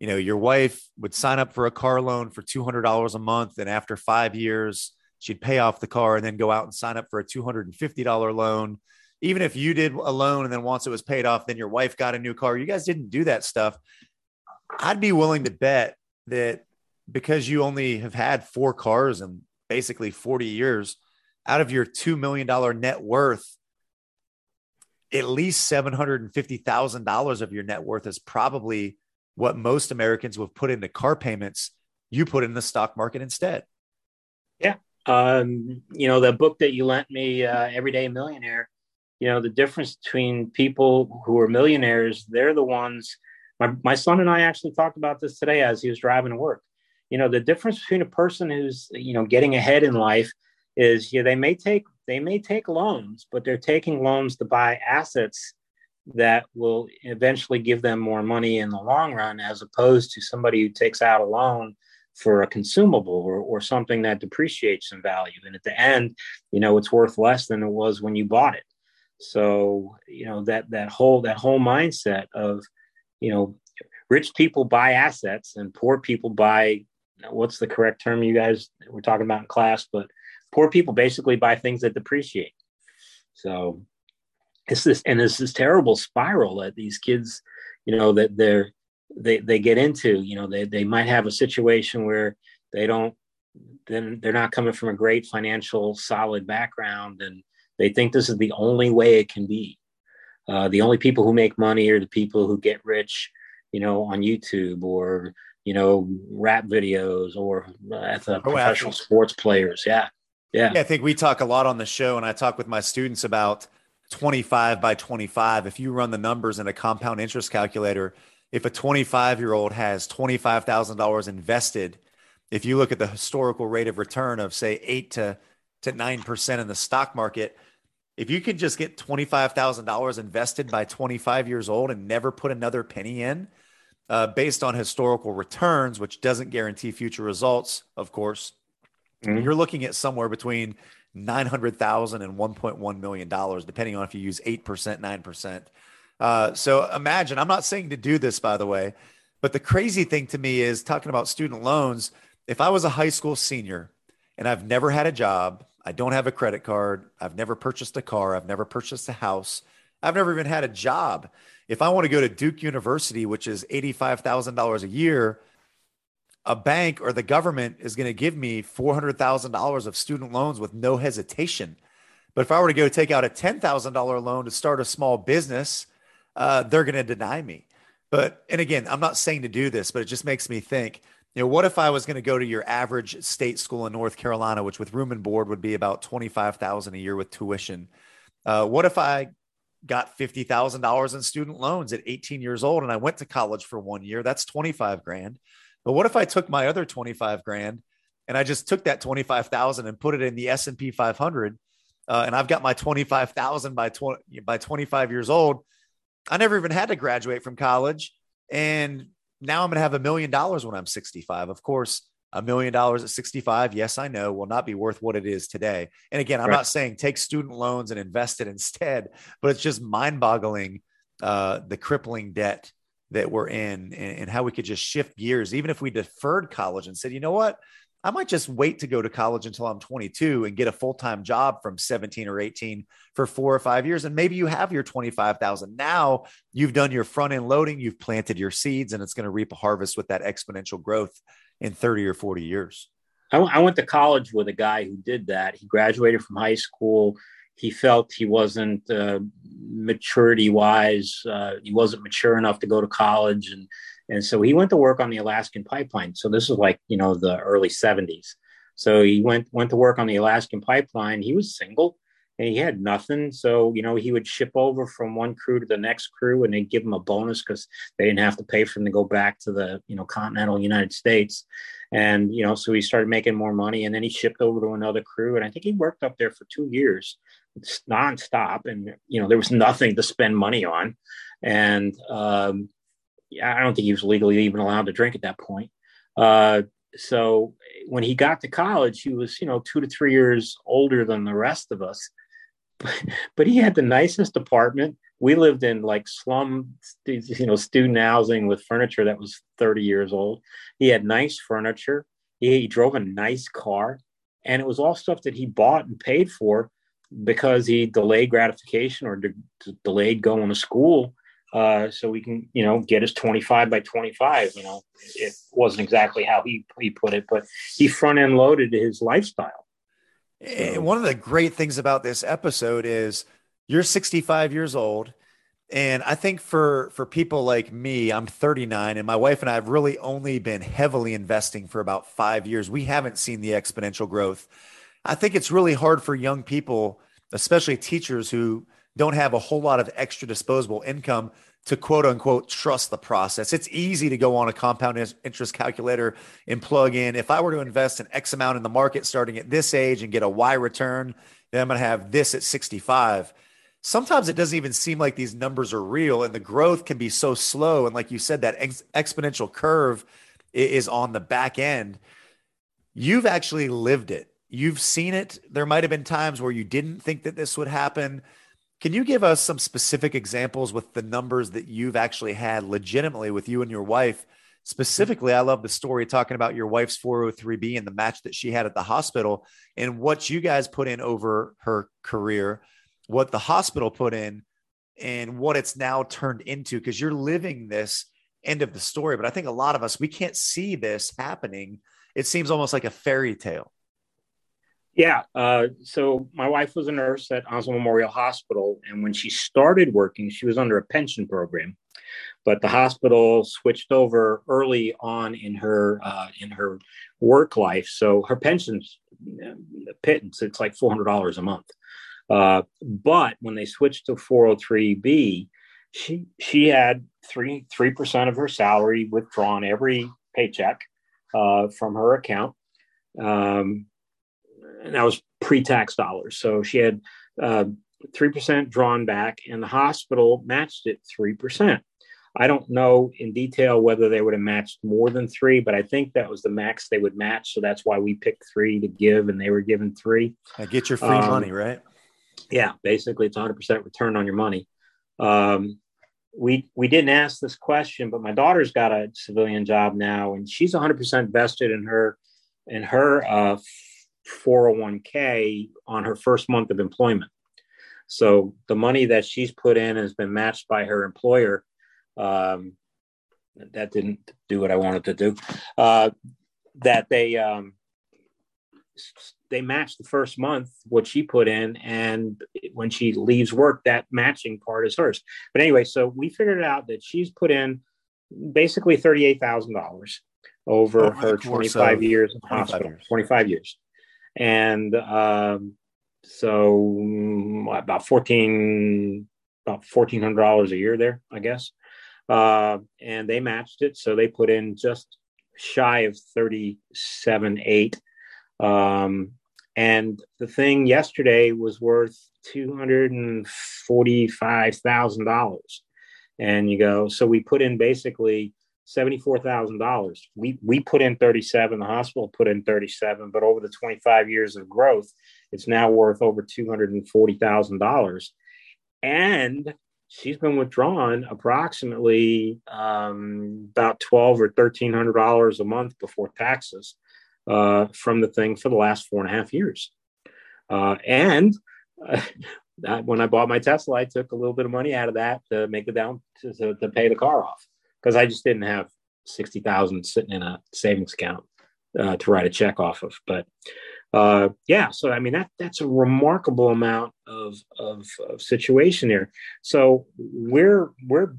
you know, your wife would sign up for a car loan for two hundred dollars a month. And after five years, she'd pay off the car and then go out and sign up for a two hundred fifty dollars loan. Even if you did a loan and then once it was paid off, then your wife got a new car. You guys didn't do that stuff. I'd be willing to bet that because you only have had four cars in basically forty years, out of your two million dollars net worth, at least seven hundred fifty thousand dollars of your net worth is probably what most Americans would put into car payments. You put in the stock market instead. Yeah. Um, you know, the book that you lent me, uh, Everyday Millionaire, you know, the difference between people who are millionaires, they're the ones, my, my son and I actually talked about this today as he was driving to work. You know, the difference between a person who's, you know, getting ahead in life is, yeah, you know, they may take, they may take loans, but they're taking loans to buy assets that will eventually give them more money in the long run, as opposed to somebody who takes out a loan for a consumable or, or something that depreciates in value. And at the end, you know, it's worth less than it was when you bought it. So, you know, that, that whole, that whole mindset of, you know, rich people buy assets and poor people buy, what's the correct term you guys were talking about in class, but poor people basically buy things that depreciate. So it's this, and it's this terrible spiral that these kids, you know, that they're, they, they get into, you know, they, they might have a situation where they don't, then they're not coming from a great financial solid background. And they think this is the only way it can be. Uh, the only people who make money are the people who get rich, you know, on YouTube or, you know, rap videos or uh, the professional sports players. Yeah. Yeah. Yeah. I think we talk a lot on the show, and I talk with my students about twenty-five by twenty-five. If you run the numbers in a compound interest calculator, if a twenty-five year old has twenty-five thousand dollars invested, if you look at the historical rate of return of say eight to to nine percent in the stock market, if you could just get twenty-five thousand dollars invested by twenty-five years old and never put another penny in, uh, based on historical returns, which doesn't guarantee future results, of course, mm-hmm. you're looking at somewhere between nine hundred thousand dollars and one point one million dollars, depending on if you use eight percent, nine percent. Uh, so imagine, I'm not saying to do this, by the way, but the crazy thing to me is talking about student loans. If I was a high school senior and I've never had a job, I don't have a credit card, I've never purchased a car, I've never purchased a house, I've never even had a job. If I want to go to Duke University, which is eighty-five thousand dollars a year, a bank or the government is going to give me four hundred thousand dollars of student loans with no hesitation. But if I were to go take out a ten thousand dollars loan to start a small business, Uh, they're going to deny me. But, and again, I'm not saying to do this, but it just makes me think, you know, what if I was going to go to your average state school in North Carolina, which with room and board would be about twenty-five thousand dollars a year with tuition. Uh, what if I got fifty thousand dollars in student loans at eighteen years old and I went to college for one year? That's twenty-five grand. But what if I took my other twenty-five grand and I just took that twenty-five thousand and put it in the S and P five hundred. Uh, and I've got my twenty-five thousand by twenty, by twenty-five years old. I never even had to graduate from college. And now I'm going to have a million dollars when I'm sixty-five. Of course, a million dollars at sixty-five. Yes, I know, will not be worth what it is today. And again, I'm right. not saying take student loans and invest it instead, but it's just mind boggling, uh, the crippling debt that we're in and, and how we could just shift gears. Even if we deferred college and said, you know what, I might just wait to go to college until I'm twenty-two and get a full-time job from seventeen or eighteen for four or five years. And maybe you have your twenty-five thousand. Now you've done your front end loading, you've planted your seeds, and it's going to reap a harvest with that exponential growth in thirty or forty years. I, I went to college with a guy who did that. He graduated from high school. He felt he wasn't uh, maturity wise. Uh, he wasn't mature enough to go to college. And And so he went to work on the Alaskan pipeline. So this is like, you know, the early seventies. So he went went to work on the Alaskan pipeline. He was single and he had nothing. So, you know, he would ship over from one crew to the next crew and they'd give him a bonus because they didn't have to pay for him to go back to the, you know, continental United States. And, you know, so he started making more money and then he shipped over to another crew. And I think he worked up there for two years nonstop. And, you know, there was nothing to spend money on. And, um, I don't think he was legally even allowed to drink at that point. Uh, so when he got to college, he was, you know, two to three years older than the rest of us, but, but he had the nicest apartment. We lived in like slum, you know, student housing with furniture that was thirty years old. He had nice furniture. He, he drove a nice car, and it was all stuff that he bought and paid for because he delayed gratification or de- de- delayed going to school. Uh, so we can, you know, get his twenty-five by twenty-five, you know, it wasn't exactly how he, he put it, but he front end loaded his lifestyle. So. One of the great things about this episode is you're sixty-five years old. And I think for, for people like me, I'm thirty-nine, and my wife and I have really only been heavily investing for about five years. We haven't seen the exponential growth. I think it's really hard for young people, especially teachers who don't have a whole lot of extra disposable income, to quote unquote, trust the process. It's easy to go on a compound interest calculator and plug in, if I were to invest an X amount in the market starting at this age and get a Y return, then I'm going to have this at sixty-five. sometimes it doesn't even seem like these numbers are real, and the growth can be so slow. And like you said, that ex- exponential curve is on the back end. You've actually lived it. You've seen it. There might've been times where you didn't think that this would happen. Can you give us some specific examples with the numbers that you've actually had legitimately with you and your wife? Specifically, I love the story talking about your wife's four oh three B and the match that she had at the hospital and what you guys put in over her career, what the hospital put in, and what it's now turned into, because you're living this end of the story. But I think a lot of us, we can't see this happening. It seems almost like a fairy tale. Yeah. Uh, so my wife was a nurse at Oslo Memorial Hospital. And when she started working, she was under a pension program, but the hospital switched over early on in her, uh, in her work life. So her pension's pittance, it's like four hundred dollars a month. Uh, but when they switched to four oh three B, she, she had three, three percent of her salary withdrawn every paycheck, uh, from her account. Um, And that was pre-tax dollars. So she had uh, three percent drawn back, and the hospital matched it three percent. I don't know in detail whether they would have matched more than three, but I think that was the max they would match. So that's why we picked three to give, and they were given three. I get your free um, money, right? Yeah, basically it's one hundred percent return on your money. Um, we we didn't ask this question, but my daughter's got a civilian job now, and she's one hundred percent vested in her, in her uh four oh one k on her first month of employment. So the money that she's put in has been matched by her employer. Um, that didn't do what I wanted to do. Uh, that they um, they matched the first month what she put in, and when she leaves work, that matching part is hers. But anyway, so we figured out that she's put in basically thirty-eight thousand dollars over, over her twenty-five years in the hospital. Years. twenty-five years. And, um, so about fourteen, about fourteen hundred dollars a year there, I guess. Uh, and they matched it. So they put in just shy of thirty-seven eight. Um, and the thing yesterday was worth two hundred forty-five thousand dollars. And you go, so we put in basically seventy-four thousand dollars. We we put in thirty-seven, the hospital put in thirty-seven, but over the twenty-five years of growth, it's now worth over two hundred forty thousand dollars. And she's been withdrawn approximately um, about twelve hundred dollars or thirteen hundred dollars a month before taxes uh, from the thing for the last four and a half years. Uh, and uh, that, when I bought my Tesla, I took a little bit of money out of that to make the down to, to pay the car off, because I just didn't have sixty thousand sitting in a savings account uh, to write a check off of. But uh, yeah, so I mean, that that's a remarkable amount of, of, of situation here. So we're, we're,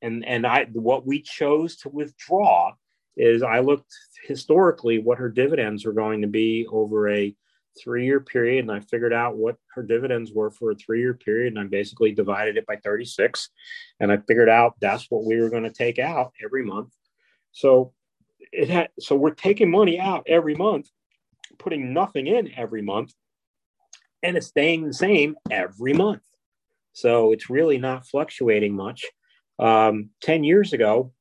and, and I, what we chose to withdraw is I looked historically what her dividends were going to be over a three-year period, and I figured out what her dividends were for a three-year period, and I basically divided it by thirty-six, and I figured out that's what we were going to take out every month. So it had, so we're taking money out every month, putting nothing in every month, and it's staying the same every month. So it's really not fluctuating much. Um, ten years ago,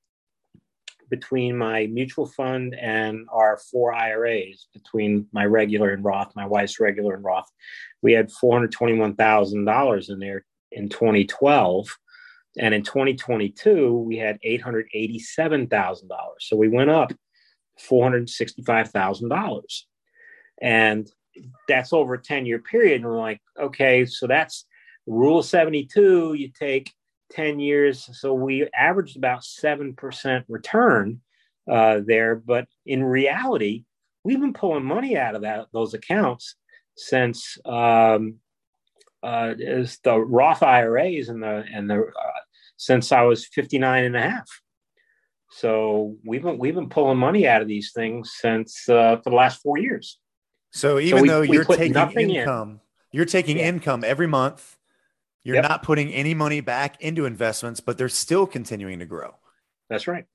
between my mutual fund and our four I R As, between my regular and Roth, my wife's regular and Roth, we had four hundred twenty-one thousand dollars in there in twenty twelve. And in twenty twenty-two, we had eight hundred eighty-seven thousand dollars. So we went up four hundred sixty-five thousand dollars. And that's over a ten year period. And we're like, okay, so that's rule seventy-two. You take ten years. So we averaged about seven percent return uh, there. But in reality, we've been pulling money out of that, those accounts since um, uh, is the Roth I R As and the, and the, uh, since I was fifty-nine and a half. So we've been, we've been pulling money out of these things since uh, for the last four years. So even so we, though you're taking income, in. you're taking yeah. income every month. You're yep. not putting any money back into investments, but they're still continuing to grow. That's right.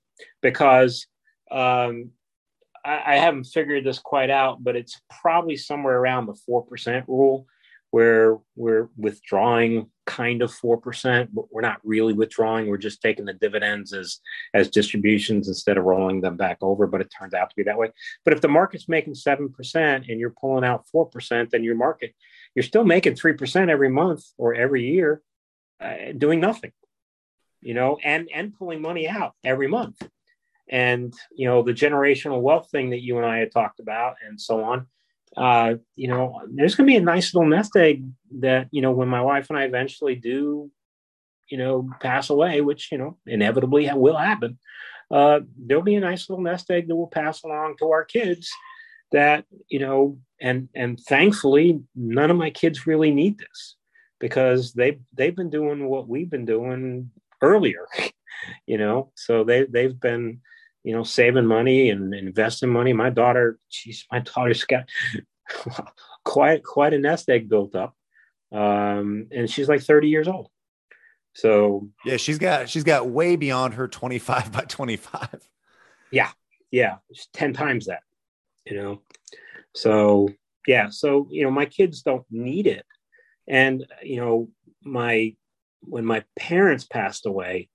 Because um, I, I haven't figured this quite out, but it's probably somewhere around the four percent rule where we're withdrawing kind of four percent, but we're not really withdrawing. We're just taking the dividends as, as distributions instead of rolling them back over, but it turns out to be that way. But if the market's making seven percent and you're pulling out four percent, then your market, you're still making three percent every month or every year uh, doing nothing, you know, and, and pulling money out every month. And, you know, the generational wealth thing that you and I had talked about and so on, uh, you know, there's going to be a nice little nest egg that, you know, when my wife and I eventually do, you know, pass away, which, you know, inevitably will happen, uh, there'll be a nice little nest egg that we'll pass along to our kids that, you know, and, and thankfully none of my kids really need this because they, they've been doing what we've been doing earlier, you know, so they, they've been, you know, saving money and investing money. My daughter, she's, my daughter's got quite, quite a nest egg built up. Um, and she's like thirty years old. So yeah, she's got, she's got way beyond her twenty-five by twenty-five. Yeah. Yeah. It's ten times that, you know? So, yeah. So, you know, my kids don't need it. And, you know, my, when my parents passed away,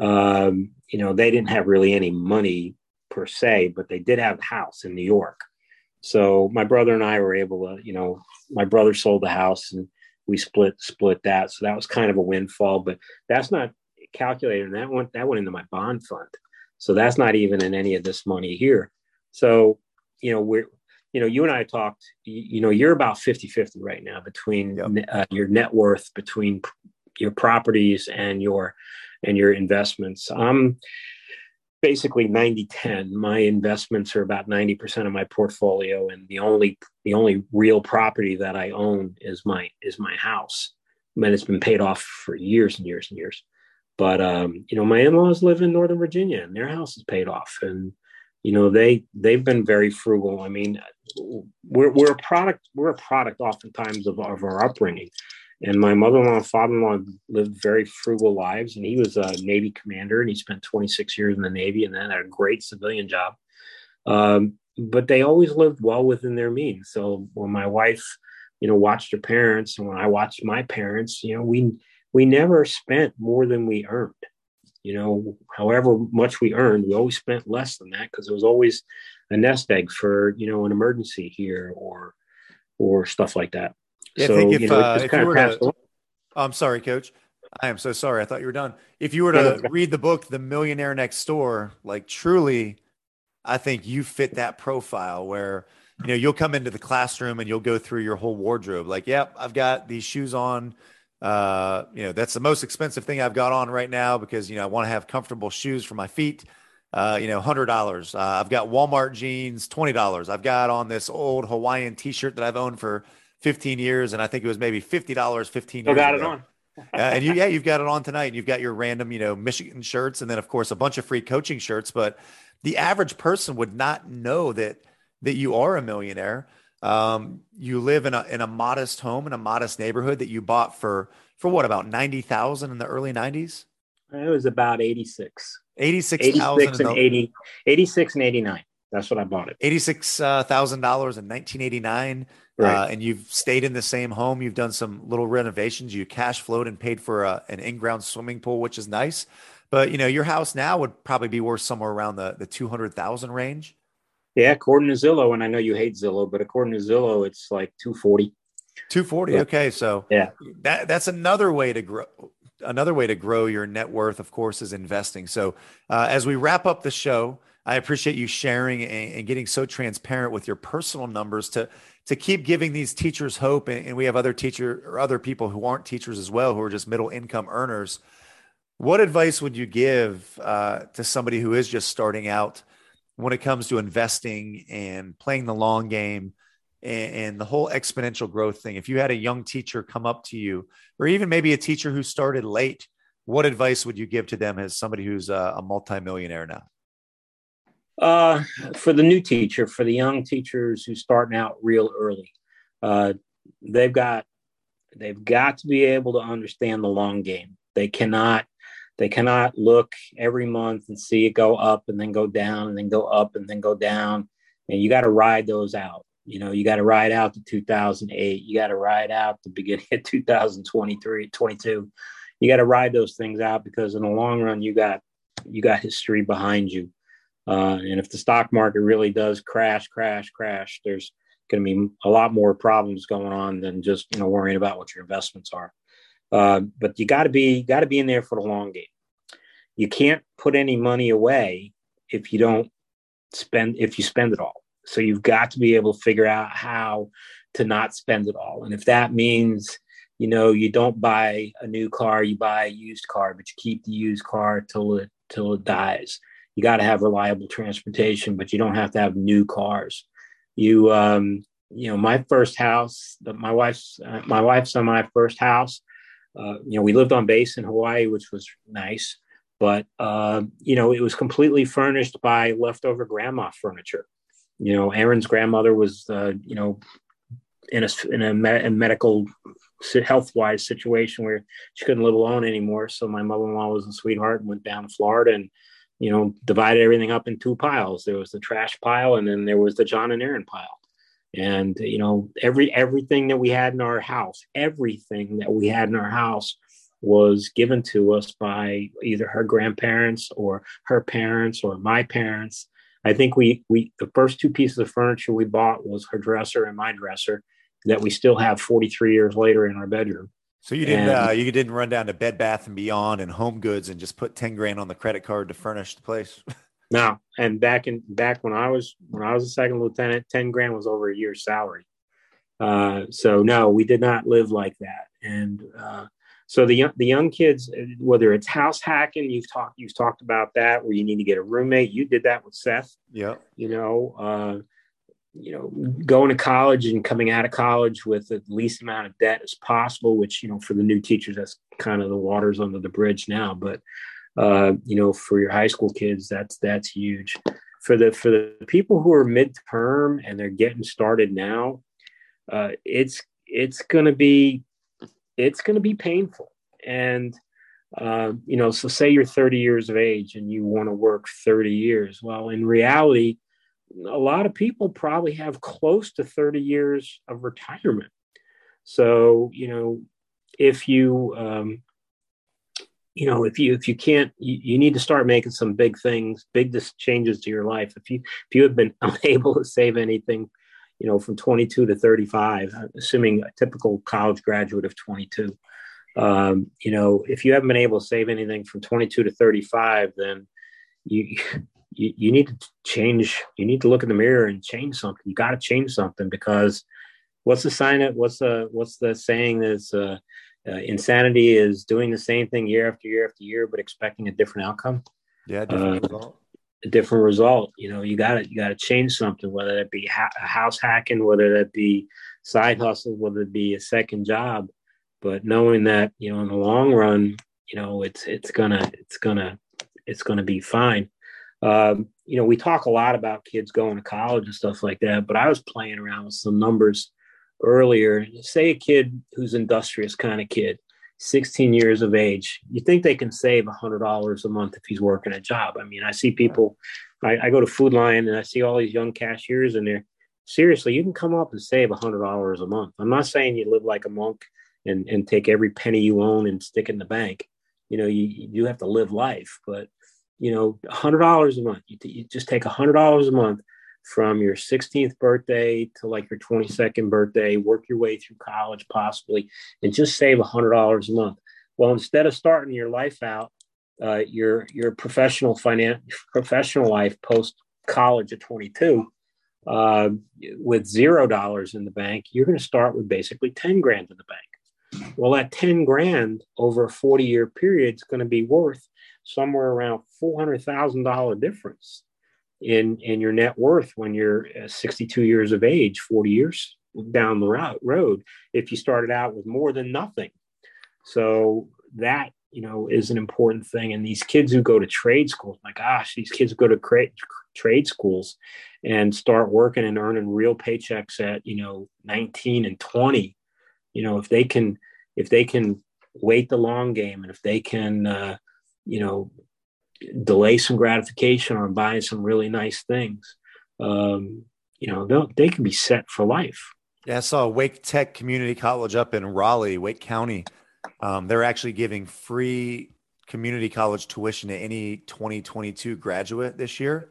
um, you know, they didn't have really any money per se, but they did have a house in New York. So my brother and I were able to, you know, my brother sold the house and we split, split that. So that was kind of a windfall, but that's not calculated. And that went, that went into my bond fund. So that's not even in any of this money here. So, you know, we're, you know, you and I talked, you, you know, you're about fifty-fifty right now between yep. uh, your net worth, between your properties and your, and your investments. I'm basically ninety ten. My investments are about ninety percent of my portfolio. And the only, the only real property that I own is my, is my house. I mean, it's been paid off for years and years and years, but, um, you know, my in-laws live in Northern Virginia and their house is paid off. And, you know, they, they've been very frugal. I mean, we're, we're a product, we're a product oftentimes of, of our upbringing. And my mother-in-law and father-in-law lived very frugal lives. And he was a Navy commander and he spent twenty-six years in the Navy and then had a great civilian job. Um, but they always lived well within their means. So when my wife, you know, watched her parents and when I watched my parents, you know, we, we never spent more than we earned, you know, however much we earned, we always spent less than that. Cause it was always a nest egg for, you know, an emergency here or, or stuff like that. Yeah, so, I think if, you know, uh, if you were to, I'm sorry, Coach, I am so sorry. I thought you were done. If you were to read the book, The Millionaire Next Door, like truly, I think you fit that profile where, you know, you'll come into the classroom and you'll go through your whole wardrobe. Like, yep, I've got these shoes on. Uh, you know, that's the most expensive thing I've got on right now because, you know, I want to have comfortable shoes for my feet. Uh, you know, one hundred dollars. Uh, I've got Walmart jeans, twenty dollars. I've got on this old Hawaiian t-shirt that I've owned for fifteen years. And I think it was maybe fifty dollars, fifteen. You got it on. uh, and you, yeah, you've got it on tonight and you've got your random, you know, Michigan shirts. And then of course, a bunch of free coaching shirts, but the average person would not know that, that you are a millionaire. Um, you live in a, in a modest home in a modest neighborhood that you bought for, for what, about ninety thousand in the early nineties? It was about eighty-six, eighty-six thousand and eighty, eighty-six and eighty-nine. That's what I bought it. eighty-six thousand dollars in nineteen eighty-nine. Right. Uh, and you've stayed in the same home. You've done some little renovations. You cash flowed and paid for a, an in-ground swimming pool, which is nice. But, you know, your house now would probably be worth somewhere around the, the two hundred thousand range. Yeah, according to Zillow, and I know you hate Zillow, but according to Zillow, it's like two forty. two forty. Yeah. Okay. So yeah, that that's another way to grow. Another way to grow your net worth, of course, is investing. So uh, as we wrap up the show, I appreciate you sharing and, and getting so transparent with your personal numbers to, to keep giving these teachers hope. And, and we have other teacher or other people who aren't teachers as well, who are just middle income earners. What advice would you give uh, to somebody who is just starting out when it comes to investing and playing the long game and, and the whole exponential growth thing? If you had a young teacher come up to you, or even maybe a teacher who started late, what advice would you give to them as somebody who's a, a multimillionaire now? Uh, for the new teacher, for the young teachers who's starting out real early, uh, they've got, they've got to be able to understand the long game. They cannot, they cannot look every month and see it go up and then go down and then go up and then go down. And you got to ride those out. You know, you got to ride out to two thousand eight. You got to ride out the beginning of two thousand twenty-three, twenty-two. You got to ride those things out, because in the long run, you got you got history behind you. Uh, and if the stock market really does crash, crash, crash, there's going to be a lot more problems going on than just, you know, worrying about what your investments are. Uh, but you got to be got to be in there for the long game. You can't put any money away if you don't spend if you spend it all. So you've got to be able to figure out how to not spend it all. And if that means, you know, you don't buy a new car, you buy a used car, but you keep the used car till it till it dies. You got to have reliable transportation, but you don't have to have new cars. You, um, you know, my first house, my wife's, uh, my wife's on my first house. Uh, you know, we lived on base in Hawaii, which was nice, but uh, you know, it was completely furnished by leftover grandma furniture. You know, Aaron's grandmother was, uh, you know, in a in a, me- a medical health-wise situation where she couldn't live alone anymore. So my mother-in-law was a sweetheart and went down to Florida and, you know, divided everything up in two piles. There was the trash pile, and then there was the John and Aaron pile. And, you know, every everything that we had in our house, everything that we had in our house was given to us by either her grandparents or her parents or my parents. I think we we the first two pieces of furniture we bought was her dresser and my dresser that we still have forty-three years later in our bedroom. So you didn't and, uh, you didn't run down to Bed Bath and Beyond and Home Goods and just put ten grand on the credit card to furnish the place. No, and back in back when I was when I was a second lieutenant, ten grand was over a year's salary. Uh, so no, we did not live like that. And uh, so the the young kids, whether it's house hacking, you've talked you've talked about that, where you need to get a roommate. You did that with Seth. Yeah, you know. Uh, you know, going to college and coming out of college with the least amount of debt as possible, which, you know, for the new teachers, that's kind of the waters under the bridge now. But, uh, you know, for your high school kids, that's, that's huge. For the, for the people who are midterm and they're getting started now, uh, it's, it's going to be, it's going to be painful. And, uh, you know, so say you're thirty years of age and you want to work thirty years. Well, in reality, a lot of people probably have close to thirty years of retirement. So, you know, if you, um, you know, if you, if you can't, you, you need to start making some big things, big changes to your life. If you, if you have been unable to save anything, you know, from twenty-two to thirty-five, assuming a typical college graduate of twenty-two, um, you know, if you haven't been able to save anything from twenty-two to thirty-five, then you, You, you need to change. You need to look in the mirror and change something. You got to change something, because what's the sign of what's the what's the saying that's uh, uh, insanity is doing the same thing year after year after year, but expecting a different outcome. Yeah, different uh, result. A different result. You know, you got to you got to change something, whether that be ha- house hacking, whether that be side hustle, whether it be a second job. But knowing that, you know, in the long run, you know, it's it's gonna it's gonna it's gonna be fine. Um, you know, we talk a lot about kids going to college and stuff like that, but I was playing around with some numbers earlier. Say a kid who's industrious kind of kid, sixteen years of age, you think they can save one hundred dollars a month if he's working a job. I mean, I see people, I, I go to Food Lion and I see all these young cashiers in there. Seriously, you can come up and save one hundred dollars a month. I'm not saying you live like a monk and, and take every penny you own and stick it in the bank. You know, you, you do have to live life, but you know, one hundred dollars a month, you, t- you just take one hundred dollars a month from your sixteenth birthday to like your twenty-second birthday, work your way through college possibly, and just save one hundred dollars a month. Well, instead of starting your life out, uh, your your professional finan- professional life post-college at twenty-two, uh, with zero dollars in the bank, you're going to start with basically ten grand in the bank. Well, that ten grand over a forty-year period is going to be worth somewhere around four hundred thousand dollars difference in, in your net worth when you're sixty-two years of age, forty years down the road, if you started out with more than nothing. So that, you know, is an important thing. And these kids who go to trade schools, my gosh, these kids who go to cra- trade schools and start working and earning real paychecks at, you know, nineteen and twenty, you know, if they can, if they can wait the long game, and if they can, uh, you know, delay some gratification on buying some really nice things, um, you know, they can be set for life. Yeah, I saw Wake Tech Community College up in Raleigh, Wake County. Um, they're actually giving free community college tuition to any twenty twenty-two graduate this year,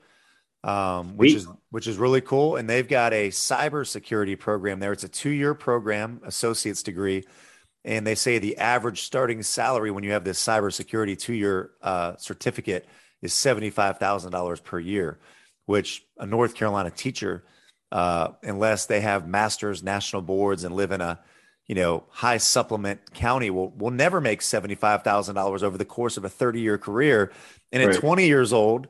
um, which Sweet. is which is really cool. And they've got a cybersecurity program there. It's a two-year program, associate's degree. And they say the average starting salary when you have this cybersecurity two-year uh, certificate is seventy-five thousand dollars per year, which a North Carolina teacher, uh, unless they have masters, national boards, and live in a you know high supplement county, will will never make seventy-five thousand dollars over the course of a thirty-year career. And right. at twenty years old,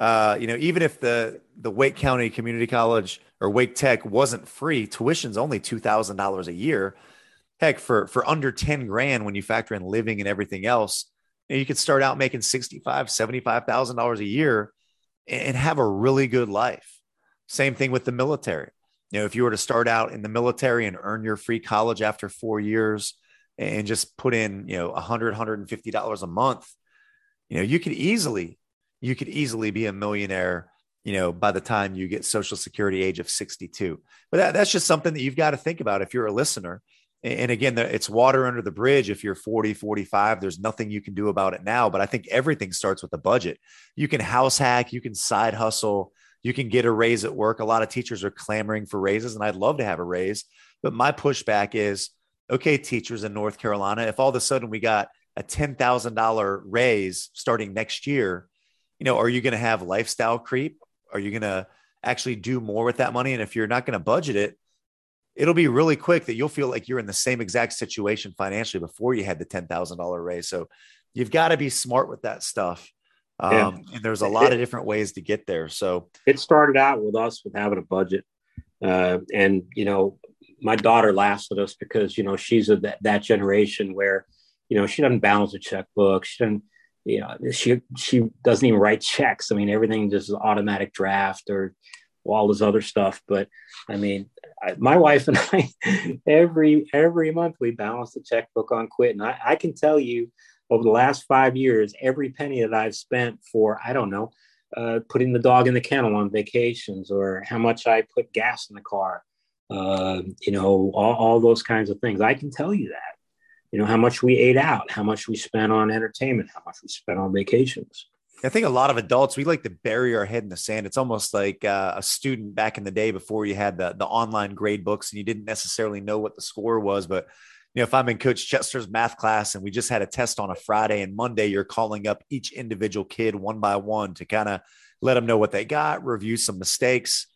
uh, you know, even if the the Wake County Community College or Wake Tech wasn't free, tuition's only two thousand dollars a year. Heck, for, for under ten grand, when you factor in living and everything else, you know, you could start out making sixty-five thousand dollars, seventy-five thousand dollars a year and, and have a really good life. Same thing with the military. You know, if you were to start out in the military and earn your free college after four years and just put in, you know, one hundred, one hundred fifty dollars a month, you know, you could easily, you could easily be a millionaire, you know, by the time you get Social Security age of sixty-two. But that, that's just something that you've got to think about if you're a listener. And again, it's water under the bridge. If you're forty, forty-five, there's nothing you can do about it now. But I think everything starts with a budget. You can house hack, you can side hustle, you can get a raise at work. A lot of teachers are clamoring for raises, and I'd love to have a raise. But my pushback is, okay, teachers in North Carolina, if all of a sudden we got a ten thousand dollars raise starting next year, you know, are you going to have lifestyle creep? Are you going to actually do more with that money? And if you're not going to budget it, it'll be really quick that you'll feel like you're in the same exact situation financially before you had the ten thousand dollars raise. So you've got to be smart with that stuff. Um, yeah. And there's a lot it, of different ways to get there. So it started out with us with having a budget. Uh, and, you know, my daughter laughs at us because, you know, she's of that, that generation where, you know, she doesn't balance a checkbook. She doesn't, you know, she, she doesn't even write checks. I mean, everything just is automatic draft or all this other stuff. But I mean, I, my wife and I, every, every month we balance the checkbook on Quit. And I, I can tell you over the last five years, every penny that I've spent for, I don't know, uh, putting the dog in the kennel on vacations or how much I put gas in the car, uh, you know, all, all those kinds of things. I can tell you that, you know, how much we ate out, how much we spent on entertainment, how much we spent on vacations. I think a lot of adults, we like to bury our head in the sand. It's almost like uh, a student back in the day before you had the, the online grade books and you didn't necessarily know what the score was. But, you know, if I'm in Coach Chester's math class and we just had a test on a Friday and Monday, you're calling up each individual kid one by one to kind of let them know what they got, review some mistakes.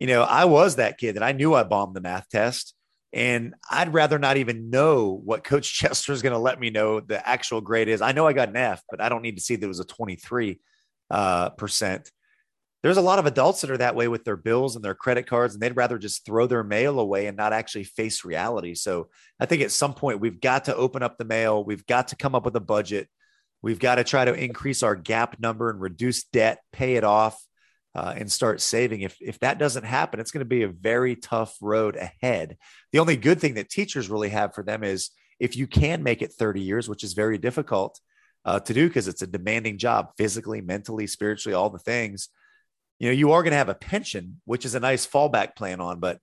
You know, I was that kid that I knew I bombed the math test, and I'd rather not even know what Coach Chester is going to let me know the actual grade is. I know I got an F, but I don't need to see that it was a twenty-three uh, percent. There's a lot of adults that are that way with their bills and their credit cards, and they'd rather just throw their mail away and not actually face reality. So I think at some point we've got to open up the mail. We've got to come up with a budget. We've got to try to increase our gap number and reduce debt, pay it off, Uh, and start saving. If if that doesn't happen, it's going to be a very tough road ahead. The only good thing that teachers really have for them is if you can make it thirty years, which is very difficult uh, to do because it's a demanding job, physically, mentally, spiritually, all the things. You know, you are going to have a pension, which is a nice fallback plan on. But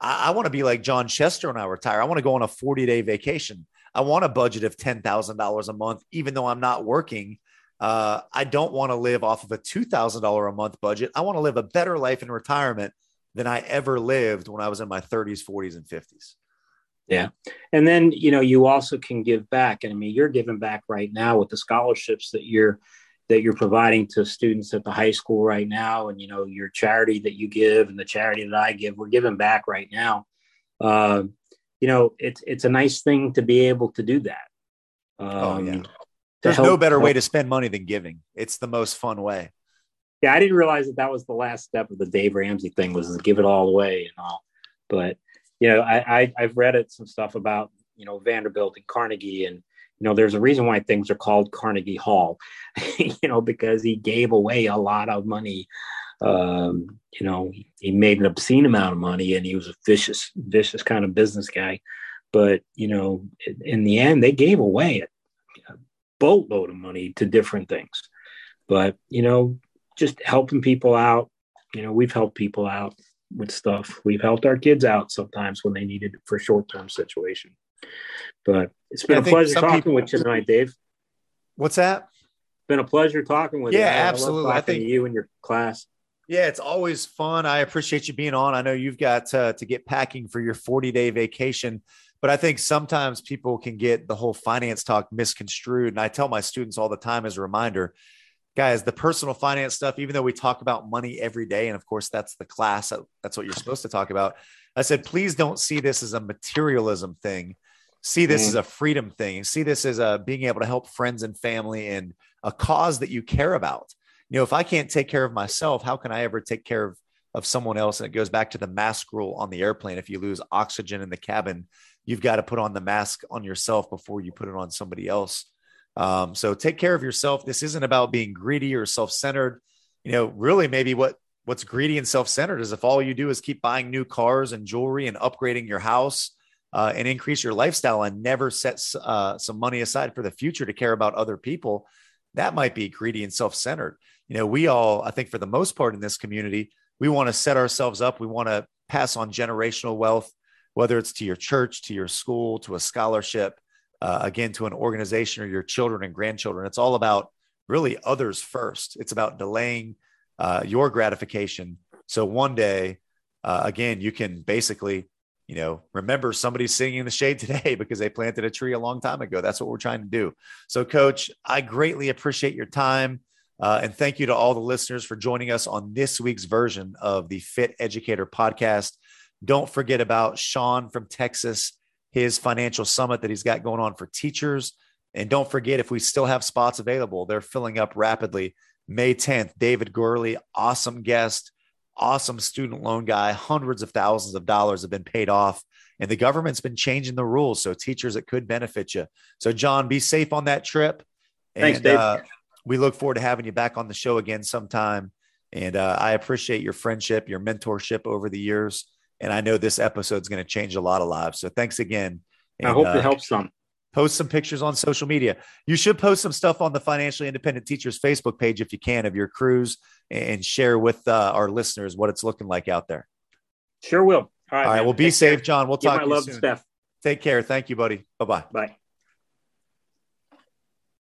I, I want to be like John Chester when I retire. I want to go on a forty-day vacation. I want a budget of ten thousand dollars a month, even though I'm not working. Uh, I don't want to live off of a two thousand dollars a month budget. I want to live a better life in retirement than I ever lived when I was in my thirties, forties, and fifties. Yeah. And then, you know, you also can give back. And I mean, you're giving back right now with the scholarships that you're, that you're providing to students at the high school right now. And, you know, your charity that you give and the charity that I give, we're giving back right now. Uh, you know, it's, it's a nice thing to be able to do that. Um, oh, yeah. There's help, no better help. way to spend money than giving. It's the most fun way. Yeah, I didn't realize that that was the last step of the Dave Ramsey thing, was to give it all away and all. But, you know, I, I, I've read it, some stuff about, you know, Vanderbilt and Carnegie. And, you know, there's a reason why things are called Carnegie Hall, you know, because he gave away a lot of money. Um, you know, he made an obscene amount of money, and he was a vicious, vicious kind of business guy. But, you know, in the end, they gave away it. boatload of money to different things. But, you know, just helping people out, you know, we've helped people out. with stuff. We've helped our kids out sometimes when they needed for short-term situation. But it's been I a pleasure talking people, with you tonight, Dave. What's that? It's been a pleasure talking with yeah, you. Yeah, absolutely. I, I think you and your class. Yeah, it's always fun. I appreciate you being on. I know you've got uh, to get packing for your forty-day vacation, but I think sometimes people can get the whole finance talk misconstrued. And I tell my students all the time as a reminder, guys, the personal finance stuff, even though we talk about money every day, and of course that's the class, that's what you're supposed to talk about. I said, please don't see this as a materialism thing. See this mm. as a freedom thing. See this as a being able to help friends and family and a cause that you care about. You know, if I can't take care of myself, how can I ever take care of, of someone else? And it goes back to the mask rule on the airplane. If you lose oxygen in the cabin, you've got to put on the mask on yourself before you put it on somebody else. Um, so take care of yourself. This isn't about being greedy or self-centered. You know, really maybe what, what's greedy and self-centered is if all you do is keep buying new cars and jewelry and upgrading your house uh, and increase your lifestyle and never set uh, some money aside for the future to care about other people. That might be greedy and self-centered. You know, we all, I think for the most part in this community, we want to set ourselves up. We want to pass on generational wealth, whether it's to your church, to your school, to a scholarship, uh, again, to an organization or your children and grandchildren. It's all about really others first. It's about delaying uh, your gratification. So one day, uh, again, you can basically, you know, remember somebody's sitting in the shade today because they planted a tree a long time ago. That's what we're trying to do. So Coach, I greatly appreciate your time. Uh, and thank you to all the listeners for joining us on this week's version of the Fit Educator Podcast. Don't forget about Sean from Texas, his financial summit that he's got going on for teachers. And don't forget, if we still have spots available, they're filling up rapidly. May tenth, David Gurley, awesome guest, awesome student loan guy. Hundreds of thousands of dollars have been paid off, and the government's been changing the rules. So teachers, it could benefit you. So John, be safe on that trip. And, thanks, Dave. Uh, We look forward to having you back on the show again sometime. And uh, I appreciate your friendship, your mentorship over the years. And I know this episode is going to change a lot of lives. So thanks again. And, I hope uh, it helps some. Post some pictures on social media. You should post some stuff on the Financially Independent Teachers Facebook page, if you can, of your cruise, and share with uh, our listeners what it's looking like out there. Sure will. All right, All right well, be safe, care. John. We'll Give talk to you love soon. Steph. Take care. Thank you, buddy. Bye-bye. Bye.